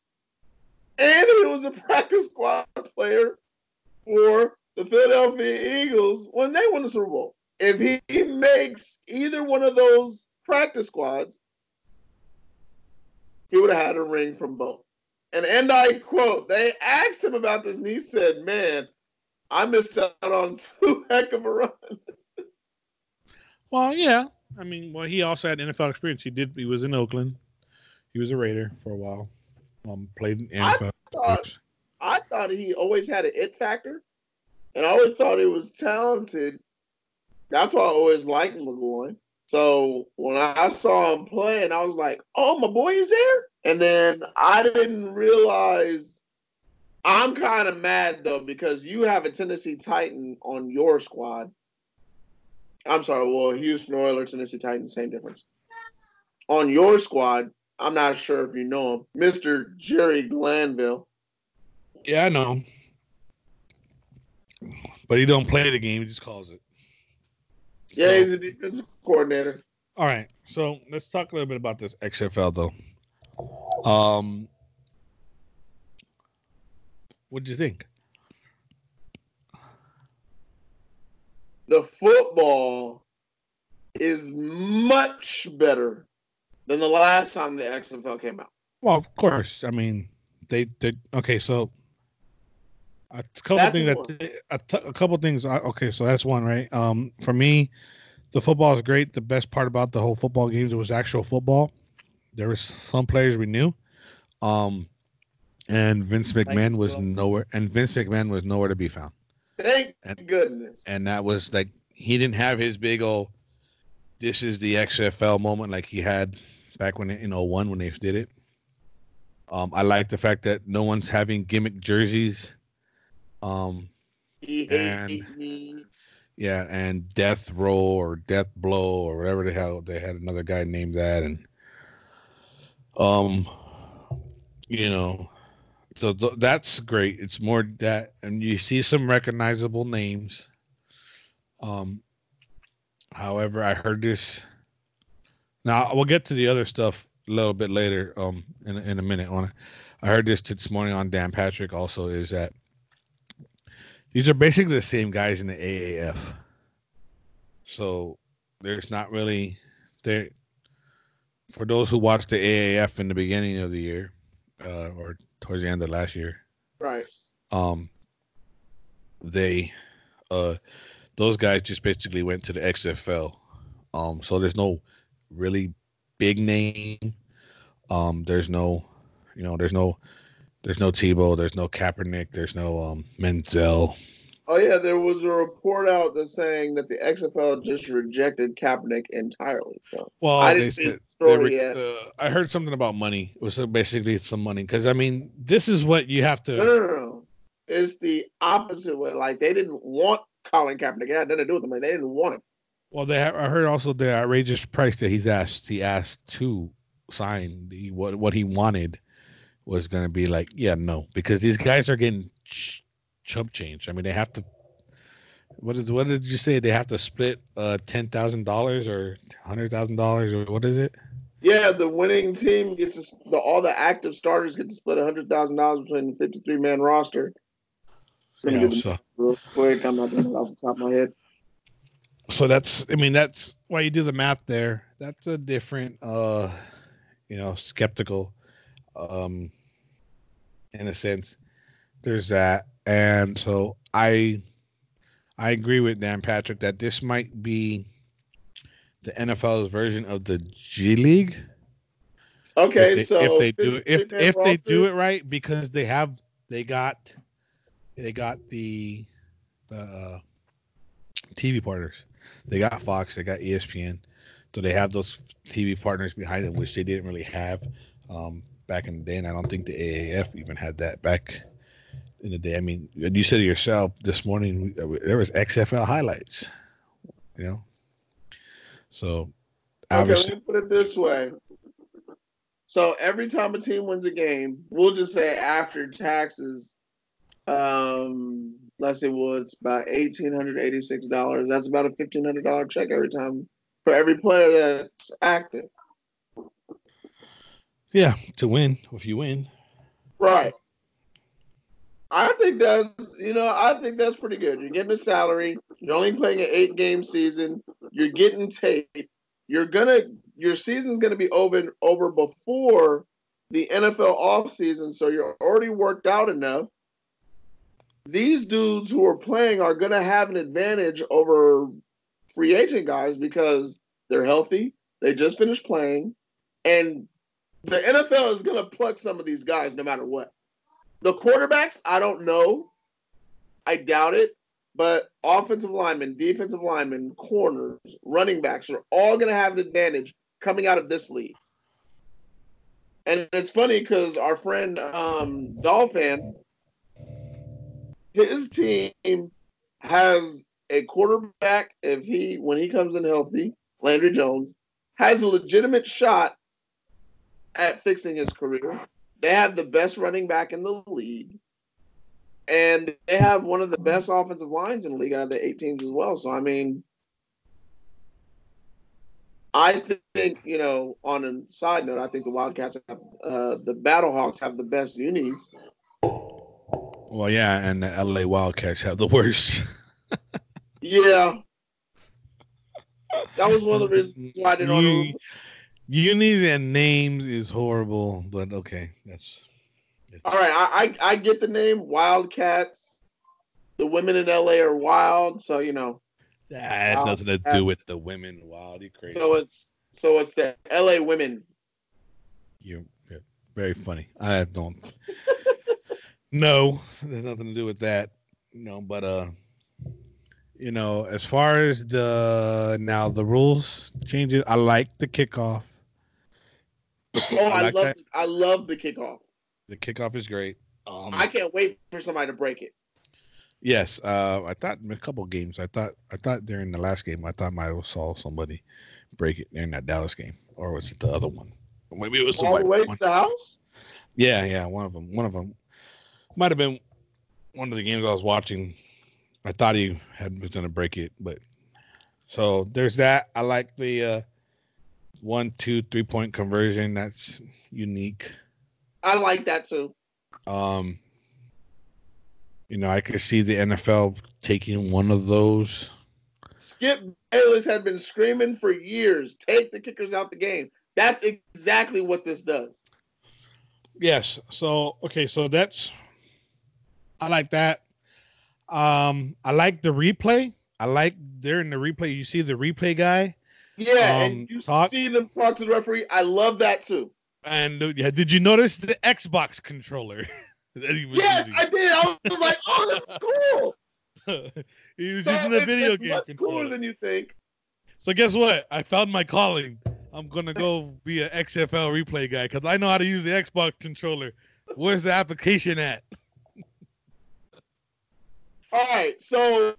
and he was a practice squad player for the Philadelphia Eagles when they won the Super Bowl. If he makes either one of those practice squads, he would have had a ring from both. And I quote, they asked him about this, and he said, man, I missed out on two heck of a run. Well, yeah. I mean, well, he also had NFL experience. He was in Oakland. He was a Raider for a while. Played in NFL. I thought he always had an it factor, and I always thought he was talented. That's why I always liked McGloin. So when I saw him playing, I was like, oh, my boy is there? And then I didn't realize. I'm kind of mad, though, because you have a Tennessee Titan on your squad. I'm sorry. Well, Houston Oilers, Tennessee Titans, same difference. On your squad, I'm not sure if you know him, Mr. Jerry Glanville. Yeah, I know. But he don't play the game. He just calls it. Yeah, he's a defensive coordinator. All right, so let's talk a little bit about this XFL, though. What'd you think? The football is much better than the last time the XFL came out. Well, of course. I mean, they okay, so a couple things. Okay, so that's one, right? For me, the football is great. The best part about the whole football games was actual football. There were some players we knew, and Vince McMahon was nowhere. And Vince McMahon was nowhere to be found. Thank goodness. And that was like he didn't have his big old "this is the XFL" moment like he had back when they, you know, when they did it. I like the fact that no one's having gimmick jerseys. And yeah, and Death Row or Death Blow or whatever the hell, they had another guy named that, and you know, so that's great. It's more that, and you see some recognizable names. However, I heard this. Now we'll get to the other stuff a little bit later. In a minute on it, I heard this morning on Dan Patrick also is that these are basically the same guys in the AAF. So there's not really there for those who watched the AAF in the beginning of the year, or towards the end of last year. Right. Those guys just basically went to the XFL. So there's no really big name. There's no Tebow, there's no Kaepernick, there's no Menzel. Oh, yeah, there was a report out that's saying that the XFL just rejected Kaepernick entirely. So. Well, I didn't see the story yet. I heard something about money. It was basically some money. Because, I mean, this is what you have to... No. It's the opposite way. Like, they didn't want Colin Kaepernick. It had nothing to do with him. Like, they didn't want him. Well, I heard also the outrageous price that he's asked. He asked to sign what he wanted. Was going to be like, yeah, no, because these guys are getting chump change. I mean, they have to, what did you say? They have to split $10,000 or $100,000 or what is it? Yeah, the winning team gets all the active starters get to split $100,000 between the 53-man roster. Yeah, so. Real quick, I'm not doing it off the top of my head. So that's why you do the math there. That's a different, skeptical, in a sense, there's that. And so I agree with Dan Patrick that this might be the NFL's version of the G League. Okay, if they do it right, because they got the TV partners. They got Fox, they got ESPN, so they have those TV partners behind them, which they didn't really have back in the day, and I don't think the AAF even had that back in the day. I mean, you said to yourself this morning, there was XFL highlights, you know? So, obviously... Okay, let me put it this way. So, every time a team wins a game, we'll just say after taxes, let's say, well, it's about $1,886. That's about a $1,500 check every time for every player that's active. Yeah, to win, if you win. Right. I think that's pretty good. You're getting a salary. You're only playing an 8-game season. You're getting tape. Your season's going to be over before the NFL offseason, so you're already worked out enough. These dudes who are playing are going to have an advantage over free agent guys because they're healthy. They just finished playing, and the NFL is going to pluck some of these guys no matter what. The quarterbacks, I don't know. I doubt it. But offensive linemen, defensive linemen, corners, running backs are all going to have an advantage coming out of this league. And it's funny because our friend Dolphin, his team has a quarterback, when he comes in healthy, Landry Jones, has a legitimate shot at fixing his career. They have the best running back in the league, and they have one of the best offensive lines in the league out of the 8 teams as well. So, I mean, I think, on a side note, I think the Wildcats have, the Battlehawks have the best unis. Well, yeah, and the LA Wildcats have the worst. Yeah. That was one of the reasons why I didn't want to. Unis and names is horrible, but okay, that's all right. I get the name Wildcats. The women in LA are wild, so that has nothing to do with the women. Wild, you crazy. So it's the LA women. You're very funny. I don't. No, there's nothing to do with that. But as far as the rules changes, I like the kickoff. Oh, I love the kickoff. The kickoff is great. I can't wait for somebody to break it. Yes, I thought in a couple games. I thought during the last game, I thought I saw somebody break it during that Dallas game, or was it the other one? Maybe it was all the way to the house. Yeah, one of them might have been one of the games I was watching. I thought he had was going to break it, but so there's that. I like the 1-2 3-point conversion. That's unique. I like that too. You know, I could see the NFL taking one of those. Skip Bayless had been screaming for years, take the kickers out the game. That's exactly what this does. Yes. So that's – I like that. I like the replay. I like during the replay, you see the replay guy. Yeah, and you see them talk to the referee. I love that too. And did you notice the Xbox controller? Yes, using. I did. I was like, "Oh, that's cool." He was using a video game controller. Cooler than you think. So guess what? I found my calling. I'm gonna go be an XFL replay guy because I know how to use the Xbox controller. Where's the application at? All right. So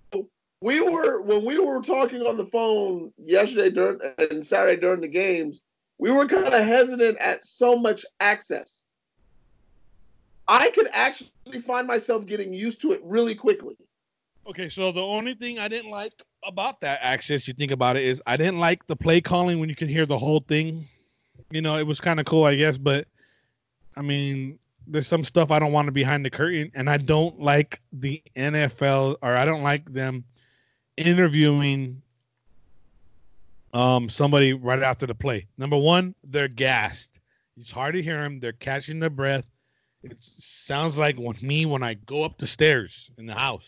when we were talking on the phone yesterday and Saturday during the games, we were kind of hesitant at so much access. I could actually find myself getting used to it really quickly. Okay, so the only thing I didn't like about that access, you think about it, is I didn't like the play calling when you could hear the whole thing. You know, it was kind of cool, I guess, but, I mean, there's some stuff I don't want to behind the curtain, and I don't like the NFL, or I don't like them interviewing somebody right after the play. Number one, they're gassed. It's hard to hear them. They're catching their breath. It sounds like when I go up the stairs in the house.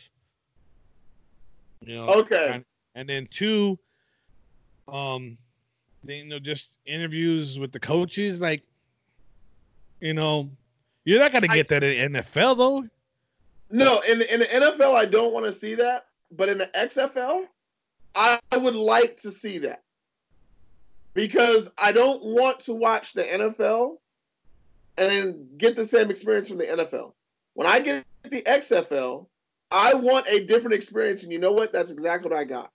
You know, okay. And then two, then, just interviews with the coaches. Like, you're not going to get that in the NFL, though. No, in the NFL, I don't want to see that. But in the XFL, I would like to see that. Because I don't want to watch the NFL and then get the same experience from the NFL. When I get the XFL, I want a different experience. And you know what? That's exactly what I got.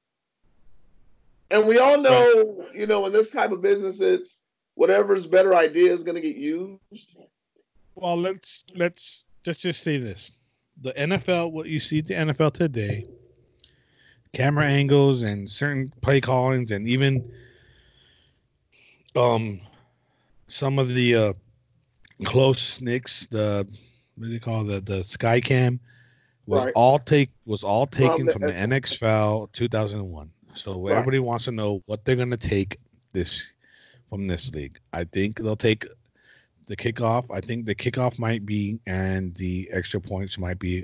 And we all know, right. In this type of business, it's whatever's better idea is going to get used. Well, let's just say this. The NFL, what you see the NFL today, camera angles and certain play callings and even some of the close nicks, the sky cam was all taken from the NFL 2001. So everybody wants to know what they're gonna take this from this league. I think they'll take the kickoff. I think the kickoff might be and the extra points might be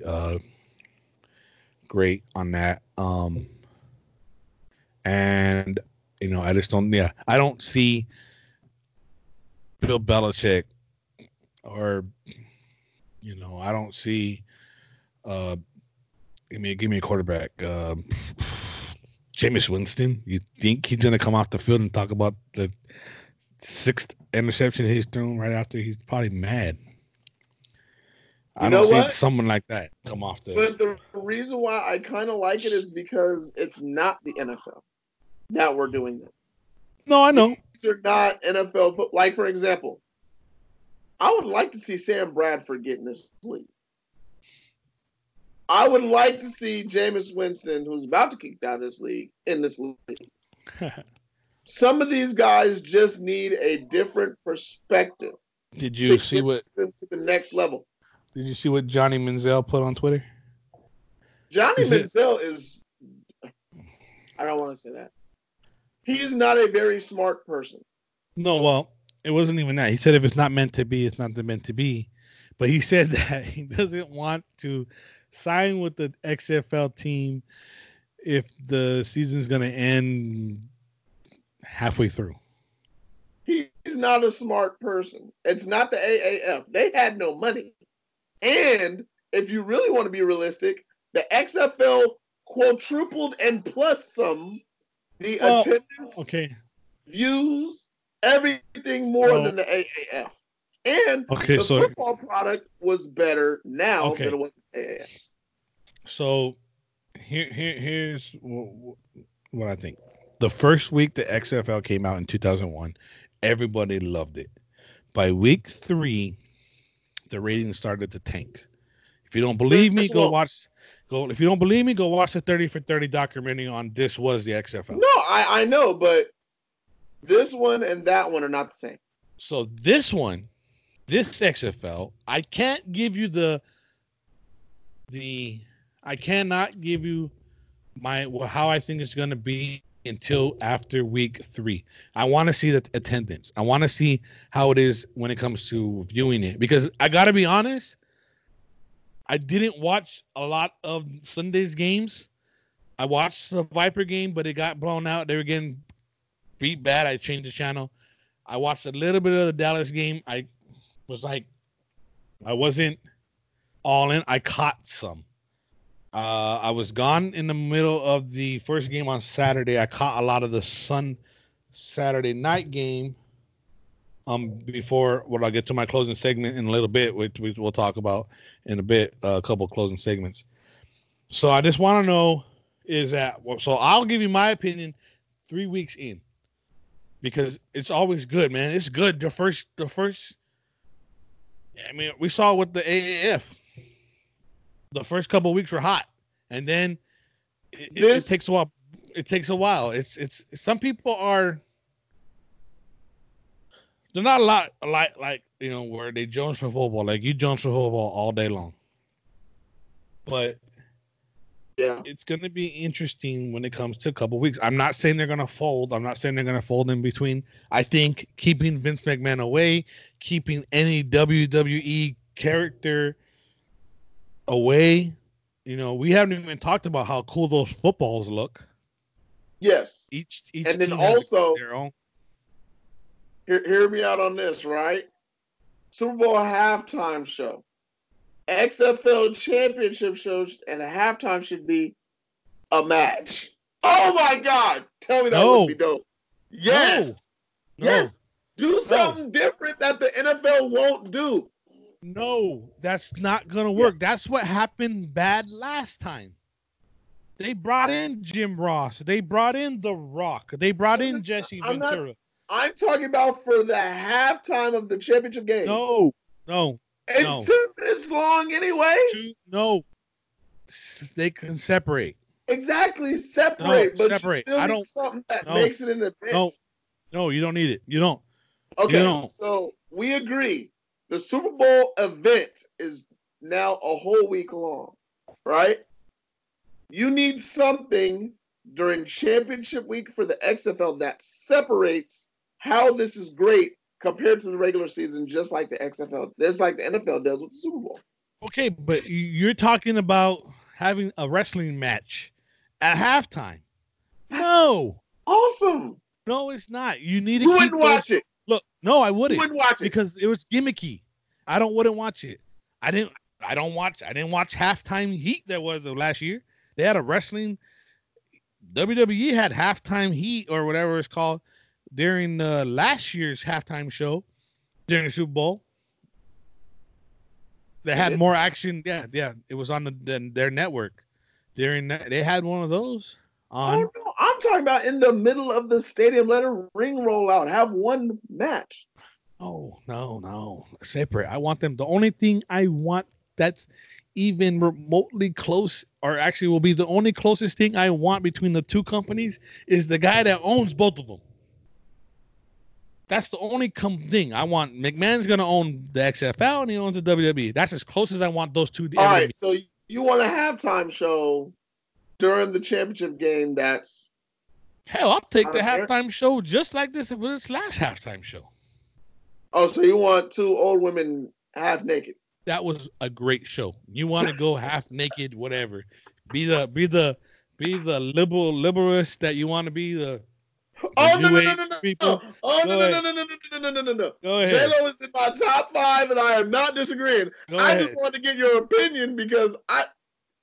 great on that. And I just don't. Yeah, I don't see Bill Belichick. Or, I don't see. Give me a quarterback. Jameis Winston. You think he's gonna come off the field and talk about the 6th interception he's thrown right after? He's probably mad. I don't see someone like that come off the. But the reason why I kind of like it is because it's not the NFL that we're doing this. No, I know these are not NFL. Like for example. I would like to see Sam Bradford get in this league. I would like to see Jameis Winston, who's about to kick down this league, in this league. Some of these guys just need a different perspective. Did you see what to the next level? Did you see what Johnny Manziel put on Twitter? Johnny Manziel is. I don't want to say that. He is not a very smart person. No, well. It wasn't even that. He said if it's not meant to be, it's not meant to be. But he said that he doesn't want to sign with the XFL team if the season's going to end halfway through. He's not a smart person. It's not the AAF. They had no money. And if you really want to be realistic, the XFL quadrupled and plus some the attendance, views, everything more than the AAF. And the football product was better now than it was then. So here's what I think. The first week the XFL came out in 2001, everybody loved it. By week 3, the ratings started to tank. If you don't believe me, if you don't believe me, go watch the 30 for 30 documentary on This Was the XFL. No, I know, but this one and that one are not the same. So this one, this XFL, I can't give you I cannot give you how I think it's going to be until after week 3. I want to see the attendance. I want to see how it is when it comes to viewing it. Because I got to be honest, I didn't watch a lot of Sunday's games. I watched the Viper game, but it got blown out. They were getting beat bad. I changed the channel. I watched a little bit of the Dallas game. I wasn't all in. I caught some. I was gone in the middle of the first game on Saturday. I caught a lot of the Saturday night game. Before I get to my closing segment in a little bit, which we'll talk about in a bit, a couple of closing segments. So I just want to know so I'll give you my opinion 3 weeks in. Because it's always good, man. It's good. The first. I mean, we saw with the AAF. The first couple of weeks were hot, and then it takes a while. It's some people are. They're not a lot like where they Jones for football, like you Jones for football all day long. But yeah, it's going to be interesting when it comes to a couple weeks. I'm not saying they're going to fold. I'm not saying they're going to fold in between. I think keeping Vince McMahon away, keeping any WWE character away, we haven't even talked about how cool those footballs look. Yes. Each and then also their own. Hear me out on this, right? Super Bowl halftime show. XFL championship shows and a halftime should be a match. Oh my God. Tell me that would be dope. Yes. No. Yes. Do something different that the NFL won't do. No, that's not going to work. Yeah. That's what happened bad last time. They brought in Jim Ross. They brought in The Rock. They brought in Jesse Ventura. I'm talking about for the halftime of the championship game. No. It's 2 minutes long anyway. No. They can separate. Exactly. Separate. No, but separate. You still need something that makes it in the pitch. No, you don't need it. You don't. Okay. You don't. So we agree. The Super Bowl event is now a whole week long, right? You need something during championship week for the XFL that separates how this is great compared to the regular season, just like the XFL, just like the NFL does with the Super Bowl. Okay, but you're talking about having a wrestling match at halftime. No. Awesome. No, it's not. You need to You wouldn't watch it. Look, no, I wouldn't. You wouldn't watch it. Because it was gimmicky. I wouldn't watch it. I didn't watch halftime heat that was of last year. They had a wrestling WWE had halftime heat or whatever it's called. During last year's halftime show, during the Super Bowl, they had more action. Yeah, it was on their network. During that, they had one of those on. Oh, no. I'm talking about in the middle of the stadium. Let a ring roll out. Have one match. Oh no, separate. I want them. The only thing I want that's even remotely close, or actually will be the only closest thing I want between the two companies, is the guy that owns both of them. That's the only thing I want. McMahon's going to own the XFL and he owns the WWE. That's as close as I want those two. All right, so you want a halftime show during the championship game that's... Hell, I'll take the halftime show just like this with its last halftime show. Oh, so you want two old women half naked. That was a great show. You want to go half naked, whatever. Be the liberalist that you want to be, the... Oh no! Oh no! Go ahead. J-Lo is in my top 5, and I am not disagreeing. I just wanted to get your opinion because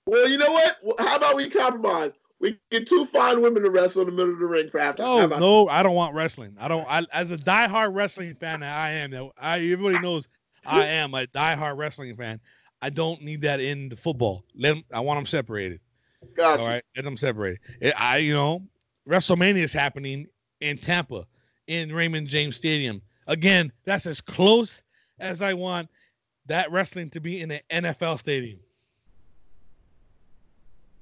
well, you know what? How about we compromise? We get two fine women to wrestle in the middle of the ring craft. Oh, no, I don't want wrestling. As a diehard wrestling fan that I am, everybody knows I am a diehard wrestling fan. I don't need that in the football. I want them separated. Gotcha. All right, let them separated. WrestleMania is happening in Tampa, in Raymond James Stadium. Again, that's as close as I want that wrestling to be in an NFL stadium.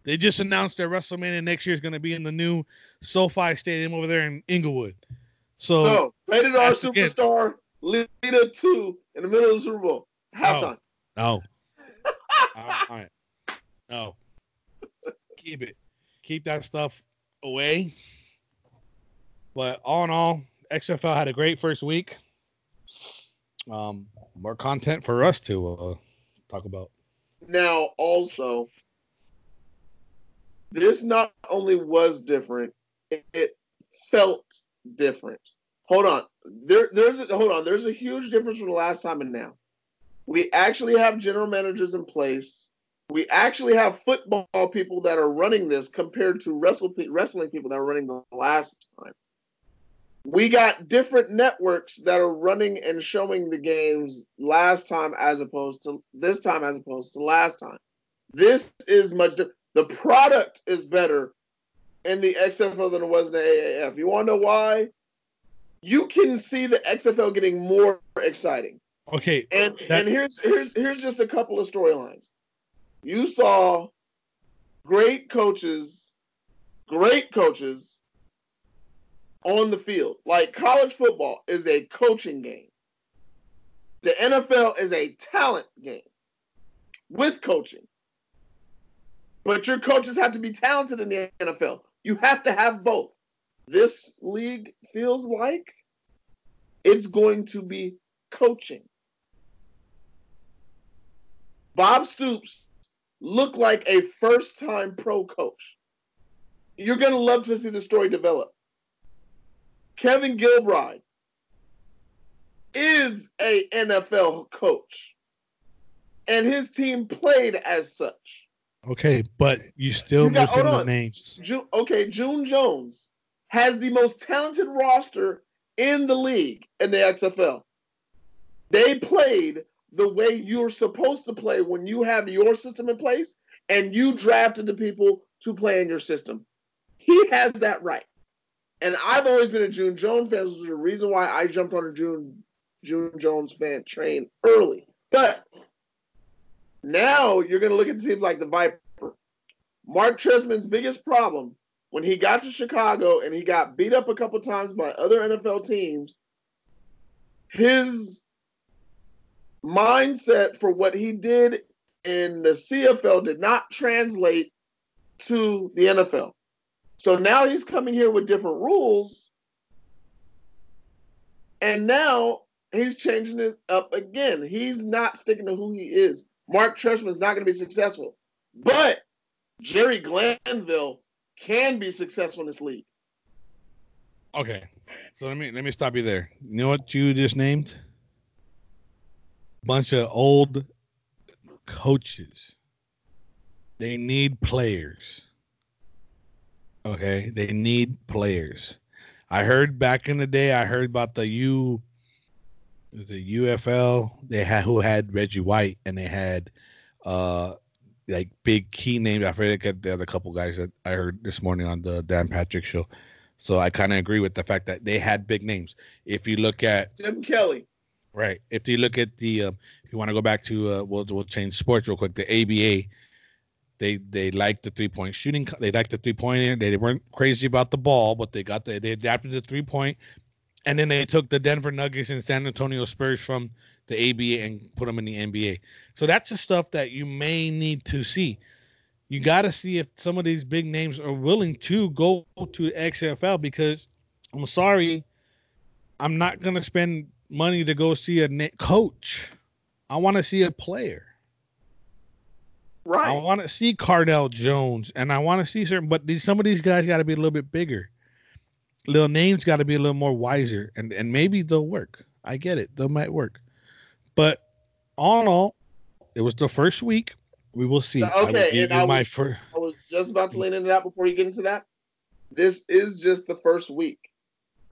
They just announced that WrestleMania next year is going to be in the new SoFi Stadium over there in Inglewood. So rated R superstar lead up two in the middle of the Super Bowl. Halftime. No. All right. No. Keep it. Keep that stuff away. But all in all, XFL had a great first week. More content for us to talk about. Now, also, this not only was different, it felt different. Hold on. There's a huge difference from the last time and now. We actually have general managers in place. We actually have football people that are running this compared to wrestling people that were running the last time. We got different networks that are running and showing the games last time as opposed to this time as opposed to last time. This is much different. The product is better in the XFL than it was in the AAF. You want to know why? You can see the XFL getting more exciting. Okay. And here's just a couple of storylines. You saw great coaches on the field. Like, college football is a coaching game. The NFL is a talent game with coaching. But your coaches have to be talented in the NFL. You have to have both. This league feels like it's going to be coaching. Bob Stoops looked like a first-time pro coach. You're going to love to see the story develop. Kevin Gilbride is an NFL coach, and his team played as such. Okay, but you still missing the names. Jon Jones has the most talented roster in the league in the XFL. They played the way you're supposed to play when you have your system in place and you drafted the people to play in your system. He has that right. And I've always been a Jon Jones fan, which is the reason why I jumped on a Jon Jones fan train early. But now you're going to look at teams like the Viper. Mark Trestman's biggest problem when he got to Chicago and he got beat up a couple times by other NFL teams, his mindset for what he did in the CFL did not translate to the NFL. So now he's coming here with different rules, and now he's changing it up again. He's not sticking to who he is. Mark Trestman is not going to be successful, but Jerry Glanville can be successful in this league. Okay, so let me stop you there. You know what you just named? Bunch of old coaches. They need players. Okay, they need players. I heard back in the day. I heard about the UFL, they had who had Reggie White, and they had like big key names. I forget the other couple guys that I heard this morning on the Dan Patrick show. So I kind of agree with the fact that they had big names. If you look at Tim Kelly, right? If you look at the, if you want to go back to, we'll change sports real quick. The ABA, they liked the 3-point shooting. They liked the 3-pointer. They weren't crazy about the ball, but they adapted the 3-point. And then they took the Denver Nuggets and San Antonio Spurs from the ABA and put them in the NBA. So that's the stuff that you may need to see. You got to see if some of these big names are willing to go to XFL, because I'm sorry, I'm not going to spend money to go see a coach. I want to see a player. Right. I want to see Cardell Jones, and I want to see certain, but some of these guys got to be a little bit bigger. Little names got to be a little more wiser, and maybe they'll work. I get it. They might work. But all in all, it was the first week. We will see. Okay, I will give you my first. I was just about to lean into that before you get into that. This is just the first week.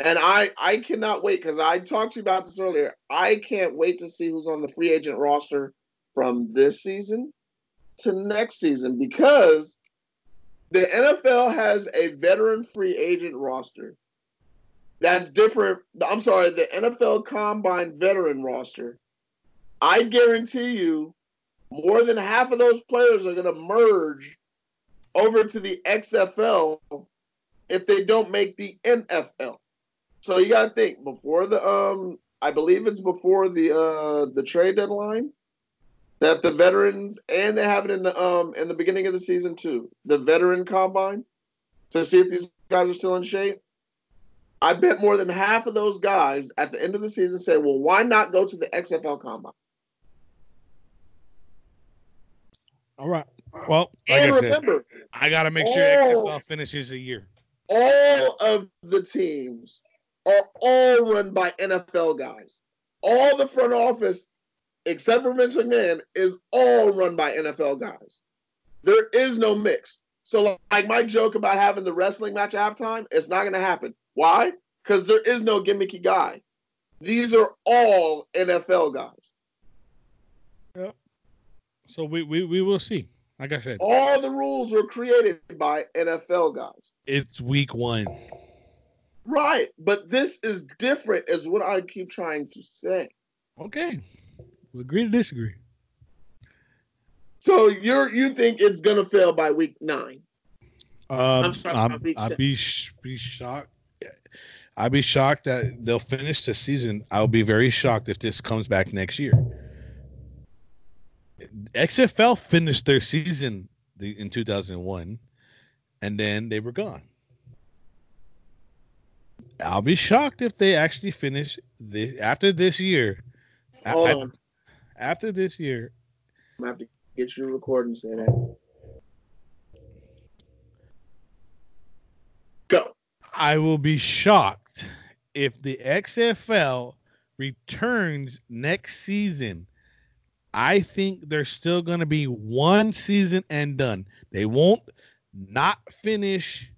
And I cannot wait, because I talked to you about this earlier. I can't wait to see who's on the free agent roster from this season to next season, because the NFL has a veteran free agent roster that's different. I'm sorry, the NFL Combine veteran roster. I guarantee you more than half of those players are going to merge over to the XFL if they don't make the NFL. So you got to think, before the I believe it's before the trade deadline, that the veterans, and they have it in the beginning of the season too, the veteran combine, to see if these guys are still in shape. I bet more than half of those guys at the end of the season say, well, why not go to the XFL combine? All right. Well, like and I said, remember, I got to make sure XFL finishes the year. All of the teams are all run by NFL guys. All the front office, except for Vince McMahon, is all run by NFL guys. There is no mix. So, like my joke about having the wrestling match at halftime, it's not going to happen. Why? Because there is no gimmicky guy. These are all NFL guys. Yep. So we will see. Like I said, all the rules were created by NFL guys. It's week one. Right, but this is different, is what I keep trying to say. Okay, we'll agree to disagree. So you think it's gonna fail by week 9? I'd be shocked. I'd be shocked that they'll finish the season. I'll be very shocked if this comes back next year. XFL finished their season in 2001, and then they were gone. I'll be shocked if they actually finish after this year. After this year, I'm going to have to get you to record and say that. Go. I will be shocked if the XFL returns next season. I think there's still going to be one season and done. They won't not finish.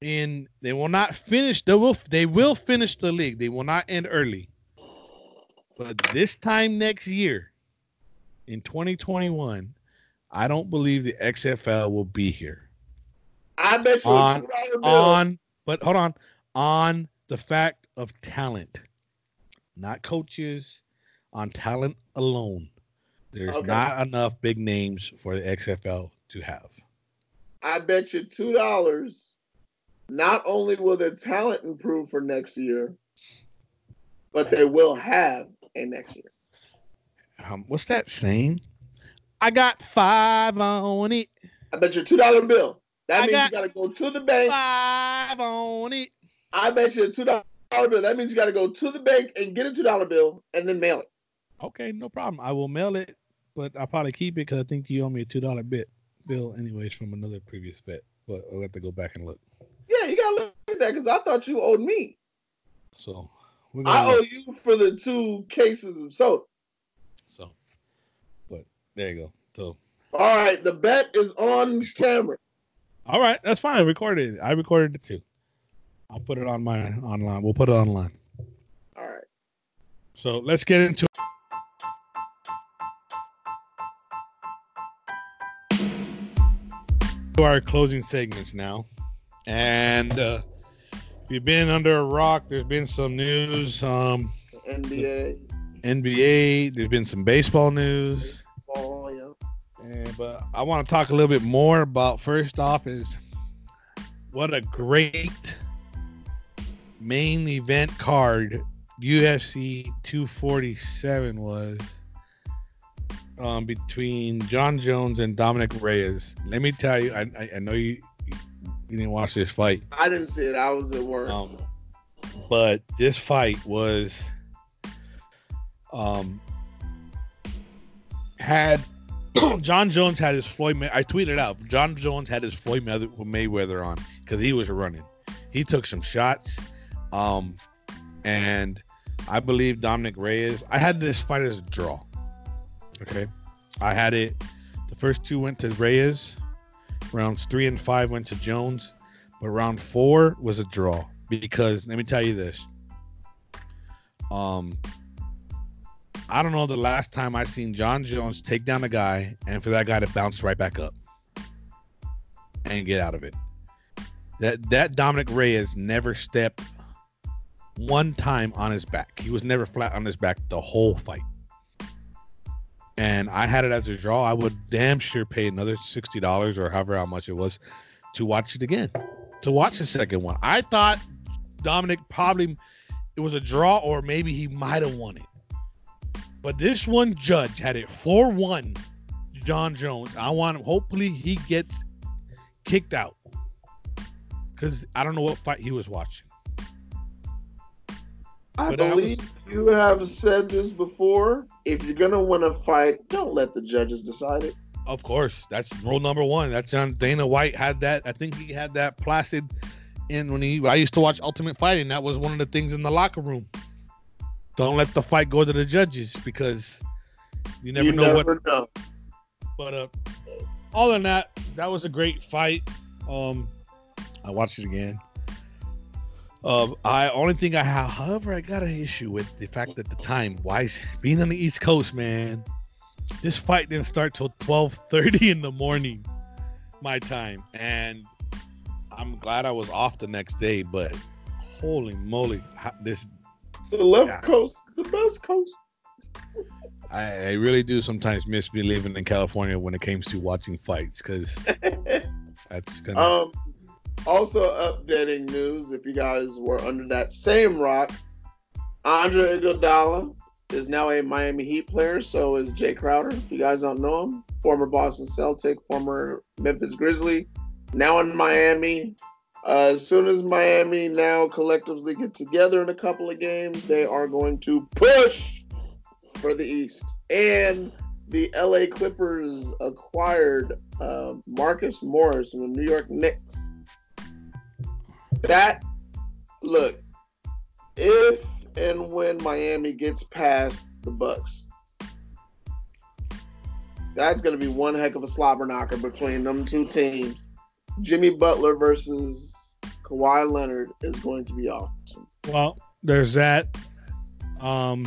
They will not finish. They will finish the league. They will not end early. But this time next year, in 2021, I don't believe the XFL will be here. I bet you but hold on the fact of talent, not coaches, on talent alone. There's not enough big names for the XFL to have. I bet you $2. Not only will their talent improve for next year, but they will have a next year. What's that saying? I got $5 on it. I bet you a $2 bill. That means you got to go to the bank. $5 on it. I bet you a $2 bill. That means you got to go to the bank and get a $2 bill and then mail it. Okay, no problem. I will mail it, but I'll probably keep it because I think you owe me a $2 bill anyways from another previous bet. But I'll have to go back and look. Yeah, you gotta look at that because I thought you owed me. So I owe you for the 2 cases of soda. So, but there you go. So, all right, the bet is on camera. All right, that's fine. Recorded. I recorded it too. I'll put it on my online. We'll put it online. All right. So let's get into. Our closing segments now, and we've been under a rock. There's been some news, NBA. There's been some baseball news. Baseball, yeah. But I want to talk a little bit more about. First off, is what a great main event card UFC 247 was. Between Jon Jones and Dominick Reyes. Let me tell you, I know you didn't watch this fight. I didn't see it. I was at work. But this fight was had Jon Jones had his Floyd. I tweeted out Jon Jones had his Floyd Mayweather on because he was running. He took some shots, and I believe Dominick Reyes. I had this fight as a draw. Okay, I had it. The first 2 went to Reyes, Rounds 3 and 5 went to Jones, but round 4 was a draw. Because let me tell you this. I don't know the last time I seen Jon Jones take down a guy and for that guy to bounce right back up and get out of it. That Dominick Reyes never stepped one time on his back. He was never flat on his back the whole fight. And I had it as a draw. I would damn sure pay another $60 or however how much it was to watch it again, to watch the second one. I thought Dominick probably it was a draw or maybe he might have won it. But this one judge had it 4-1 Jon Jones. I want him. Hopefully he gets kicked out because I don't know what fight he was watching. I believe you have said this before. If you're going to win a fight, don't let the judges decide it. Of course. That's rule number one. That's on Dana White had that. I think he had that placid in when I used to watch Ultimate Fighting. That was one of the things in the locker room. Don't let the fight go to the judges because you never know. But other than that, that was a great fight. I watched it again. I only think I have, however, I got an issue with the fact that the time, why being on the East Coast, man, this fight didn't start till 12:30 in the morning, my time. And I'm glad I was off the next day, but holy moly, the left coast, the best coast. I really do sometimes miss me living in California when it comes to watching fights because that's gonna. Also updating news, if you guys were under that same rock, Andre Iguodala is now a Miami Heat player, so is Jay Crowder. If you guys don't know him, former Boston Celtic, former Memphis Grizzly, now in Miami. As soon as Miami now collectively get together in a couple of games, they are going to push for the East. And the LA Clippers acquired Marcus Morris from the New York Knicks. That, look, if and when Miami gets past the Bucks, that's going to be one heck of a slobber knocker between them two teams. Jimmy Butler versus Kawhi Leonard is going to be awesome. Well, there's that. Kyle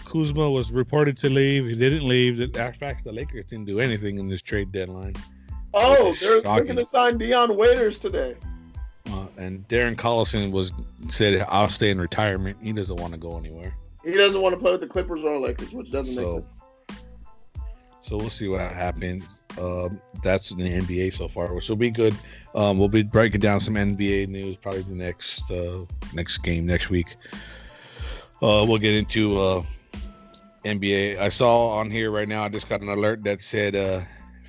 Kuzma was reported to leave. He didn't leave. In fact, the Lakers didn't do anything in this trade deadline. Oh, they're going to sign Dion Waiters today. And Darren Collison said, I'll stay in retirement. He doesn't want to go anywhere. He doesn't want to play with the Clippers or Lakers, which doesn't make sense. So we'll see what happens. That's in the NBA so far, which will be good. We'll be breaking down some NBA news probably the next game next week. We'll get into NBA. I saw on here right now, I just got an alert that said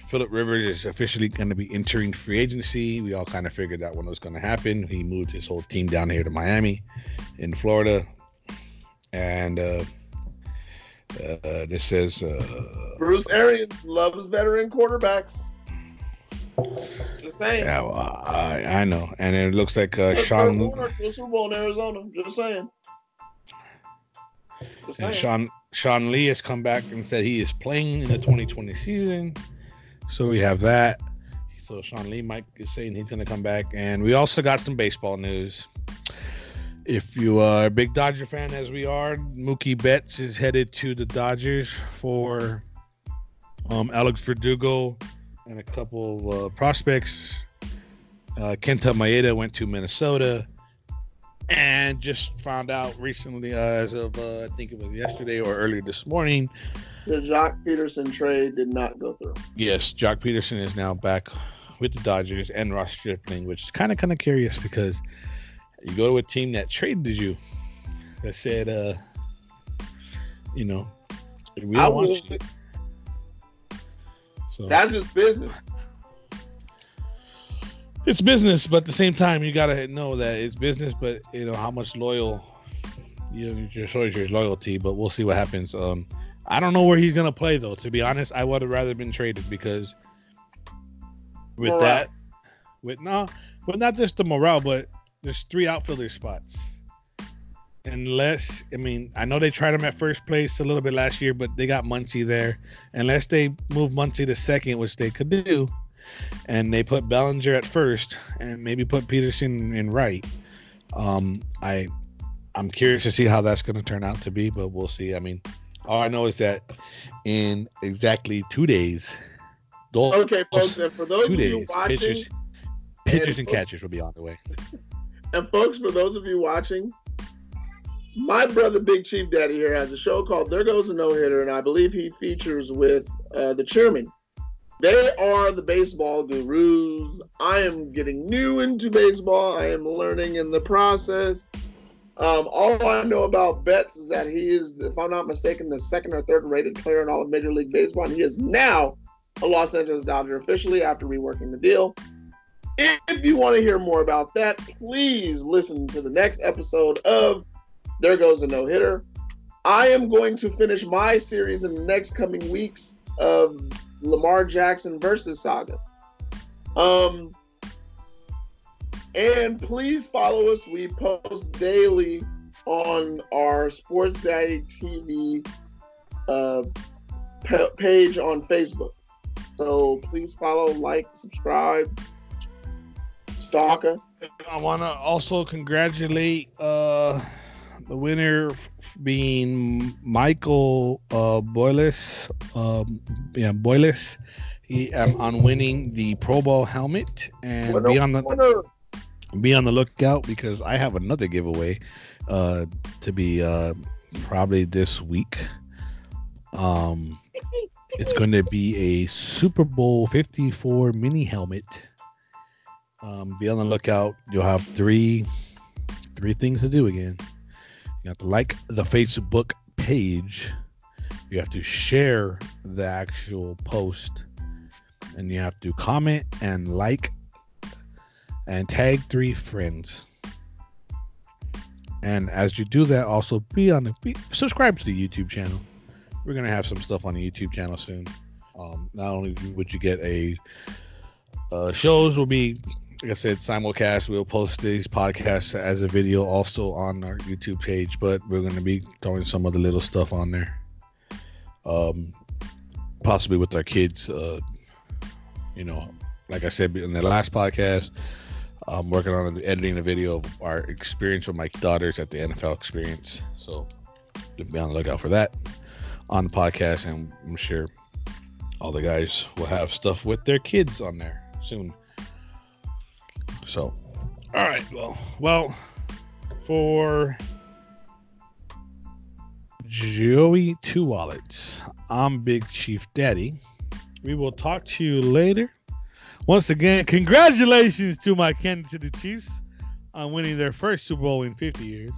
Phillip Rivers is officially going to be entering free agency. We all kind of figured that one was going to happen. He moved his whole team down here to Miami in Florida. And this says... Bruce Arians loves veteran quarterbacks. Just saying. Yeah, well, I know. And it looks like Sean... Super Bowl in Arizona. Just saying. And Sean Lee has come back and said he is playing in the 2020 season. So we have that. So Sean Lee Mike is saying he's going to come back. And we also got some baseball news. If you are a big Dodger fan, as we are, Mookie Betts is headed to the Dodgers for Alex Verdugo and a couple prospects. Kenta Maeda went to Minnesota. And just found out recently, as of, I think it was yesterday or earlier this morning, the Jock Peterson trade did not go through. Yes, Jock Peterson is now back with the Dodgers and Ross Stripling, which is kind of curious because you go to a team that traded you that said, we don't want you. So. That's just business. It's business, but at the same time, you gotta know that it's business. But how much loyal, shows your loyalty. But we'll see what happens. I don't know where he's going to play, though. To be honest, I would have rather been traded because not just the morale, but there's 3 outfielder spots. Unless, I know they tried him at first place a little bit last year, but they got Muncy there. Unless they move Muncy to second, which they could do, and they put Bellinger at first and maybe put Peterson in right. I'm curious to see how that's going to turn out to be, but we'll see. I mean, all I know is that in exactly 2 days, okay, folks, and for those of you watching, pitchers and catchers will be on the way. And folks, for those of you watching, my brother Big Chief Daddy here has a show called There Goes a No Hitter, and I believe he features with the Chairman. They are the baseball gurus. I am getting new into baseball. I am learning in the process. All I know about Betts is that he is, if I'm not mistaken, the second or third rated player in all of Major League Baseball, and he is now a Los Angeles Dodger officially after reworking the deal. If you want to hear more about that, please listen to the next episode of There Goes a No Hitter. I am going to finish my series in the next coming weeks of Lamar Jackson versus Saga. And please follow us. We post daily on our Sports Daddy TV page on Facebook. So please follow, like, subscribe, stalk us. I want to also congratulate the winner being Michael Boyles. Boyles. He on winning the Pro Bowl helmet, and be on the lookout because I have another giveaway to be probably this week. It's going to be a Super Bowl 54 mini helmet. Be on the lookout. You'll have three things to do again. You have to like the Facebook page. You have to share the actual post, and you have to comment and like and tag 3 friends. And as you do that, also subscribe to the YouTube channel. We're going to have some stuff on the YouTube channel soon. Not only would you get shows will be, like I said, simulcast. We'll post these podcasts as a video also on our YouTube page, but we're going to be throwing some other little stuff on there. Possibly with our kids, like I said in the last podcast, I'm working on editing a video of our experience with my daughters at the NFL experience. So be on the lookout for that on the podcast, and I'm sure all the guys will have stuff with their kids on there soon. So, all right. Well, for Joey Two Wallets, I'm Big Chief Daddy. We will talk to you later. Once again, congratulations to my Kansas City Chiefs on winning their first Super Bowl in 50 years,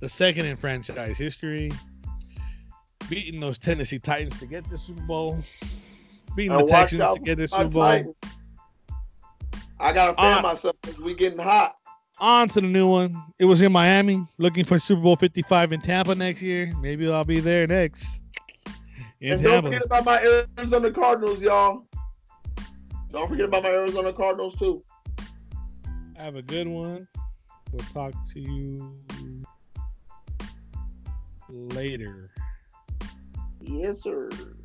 the second in franchise history, beating those Tennessee Titans to get the Super Bowl, beating the Texans to get the Super Bowl. I got to fan myself because we getting hot. On to the new one. It was in Miami, looking for Super Bowl 55 in Tampa next year. Maybe I'll be there next. And don't forget about my Arizona Cardinals, y'all. Don't forget about my Arizona Cardinals, too. Have a good one. We'll talk to you later. Yes, sir.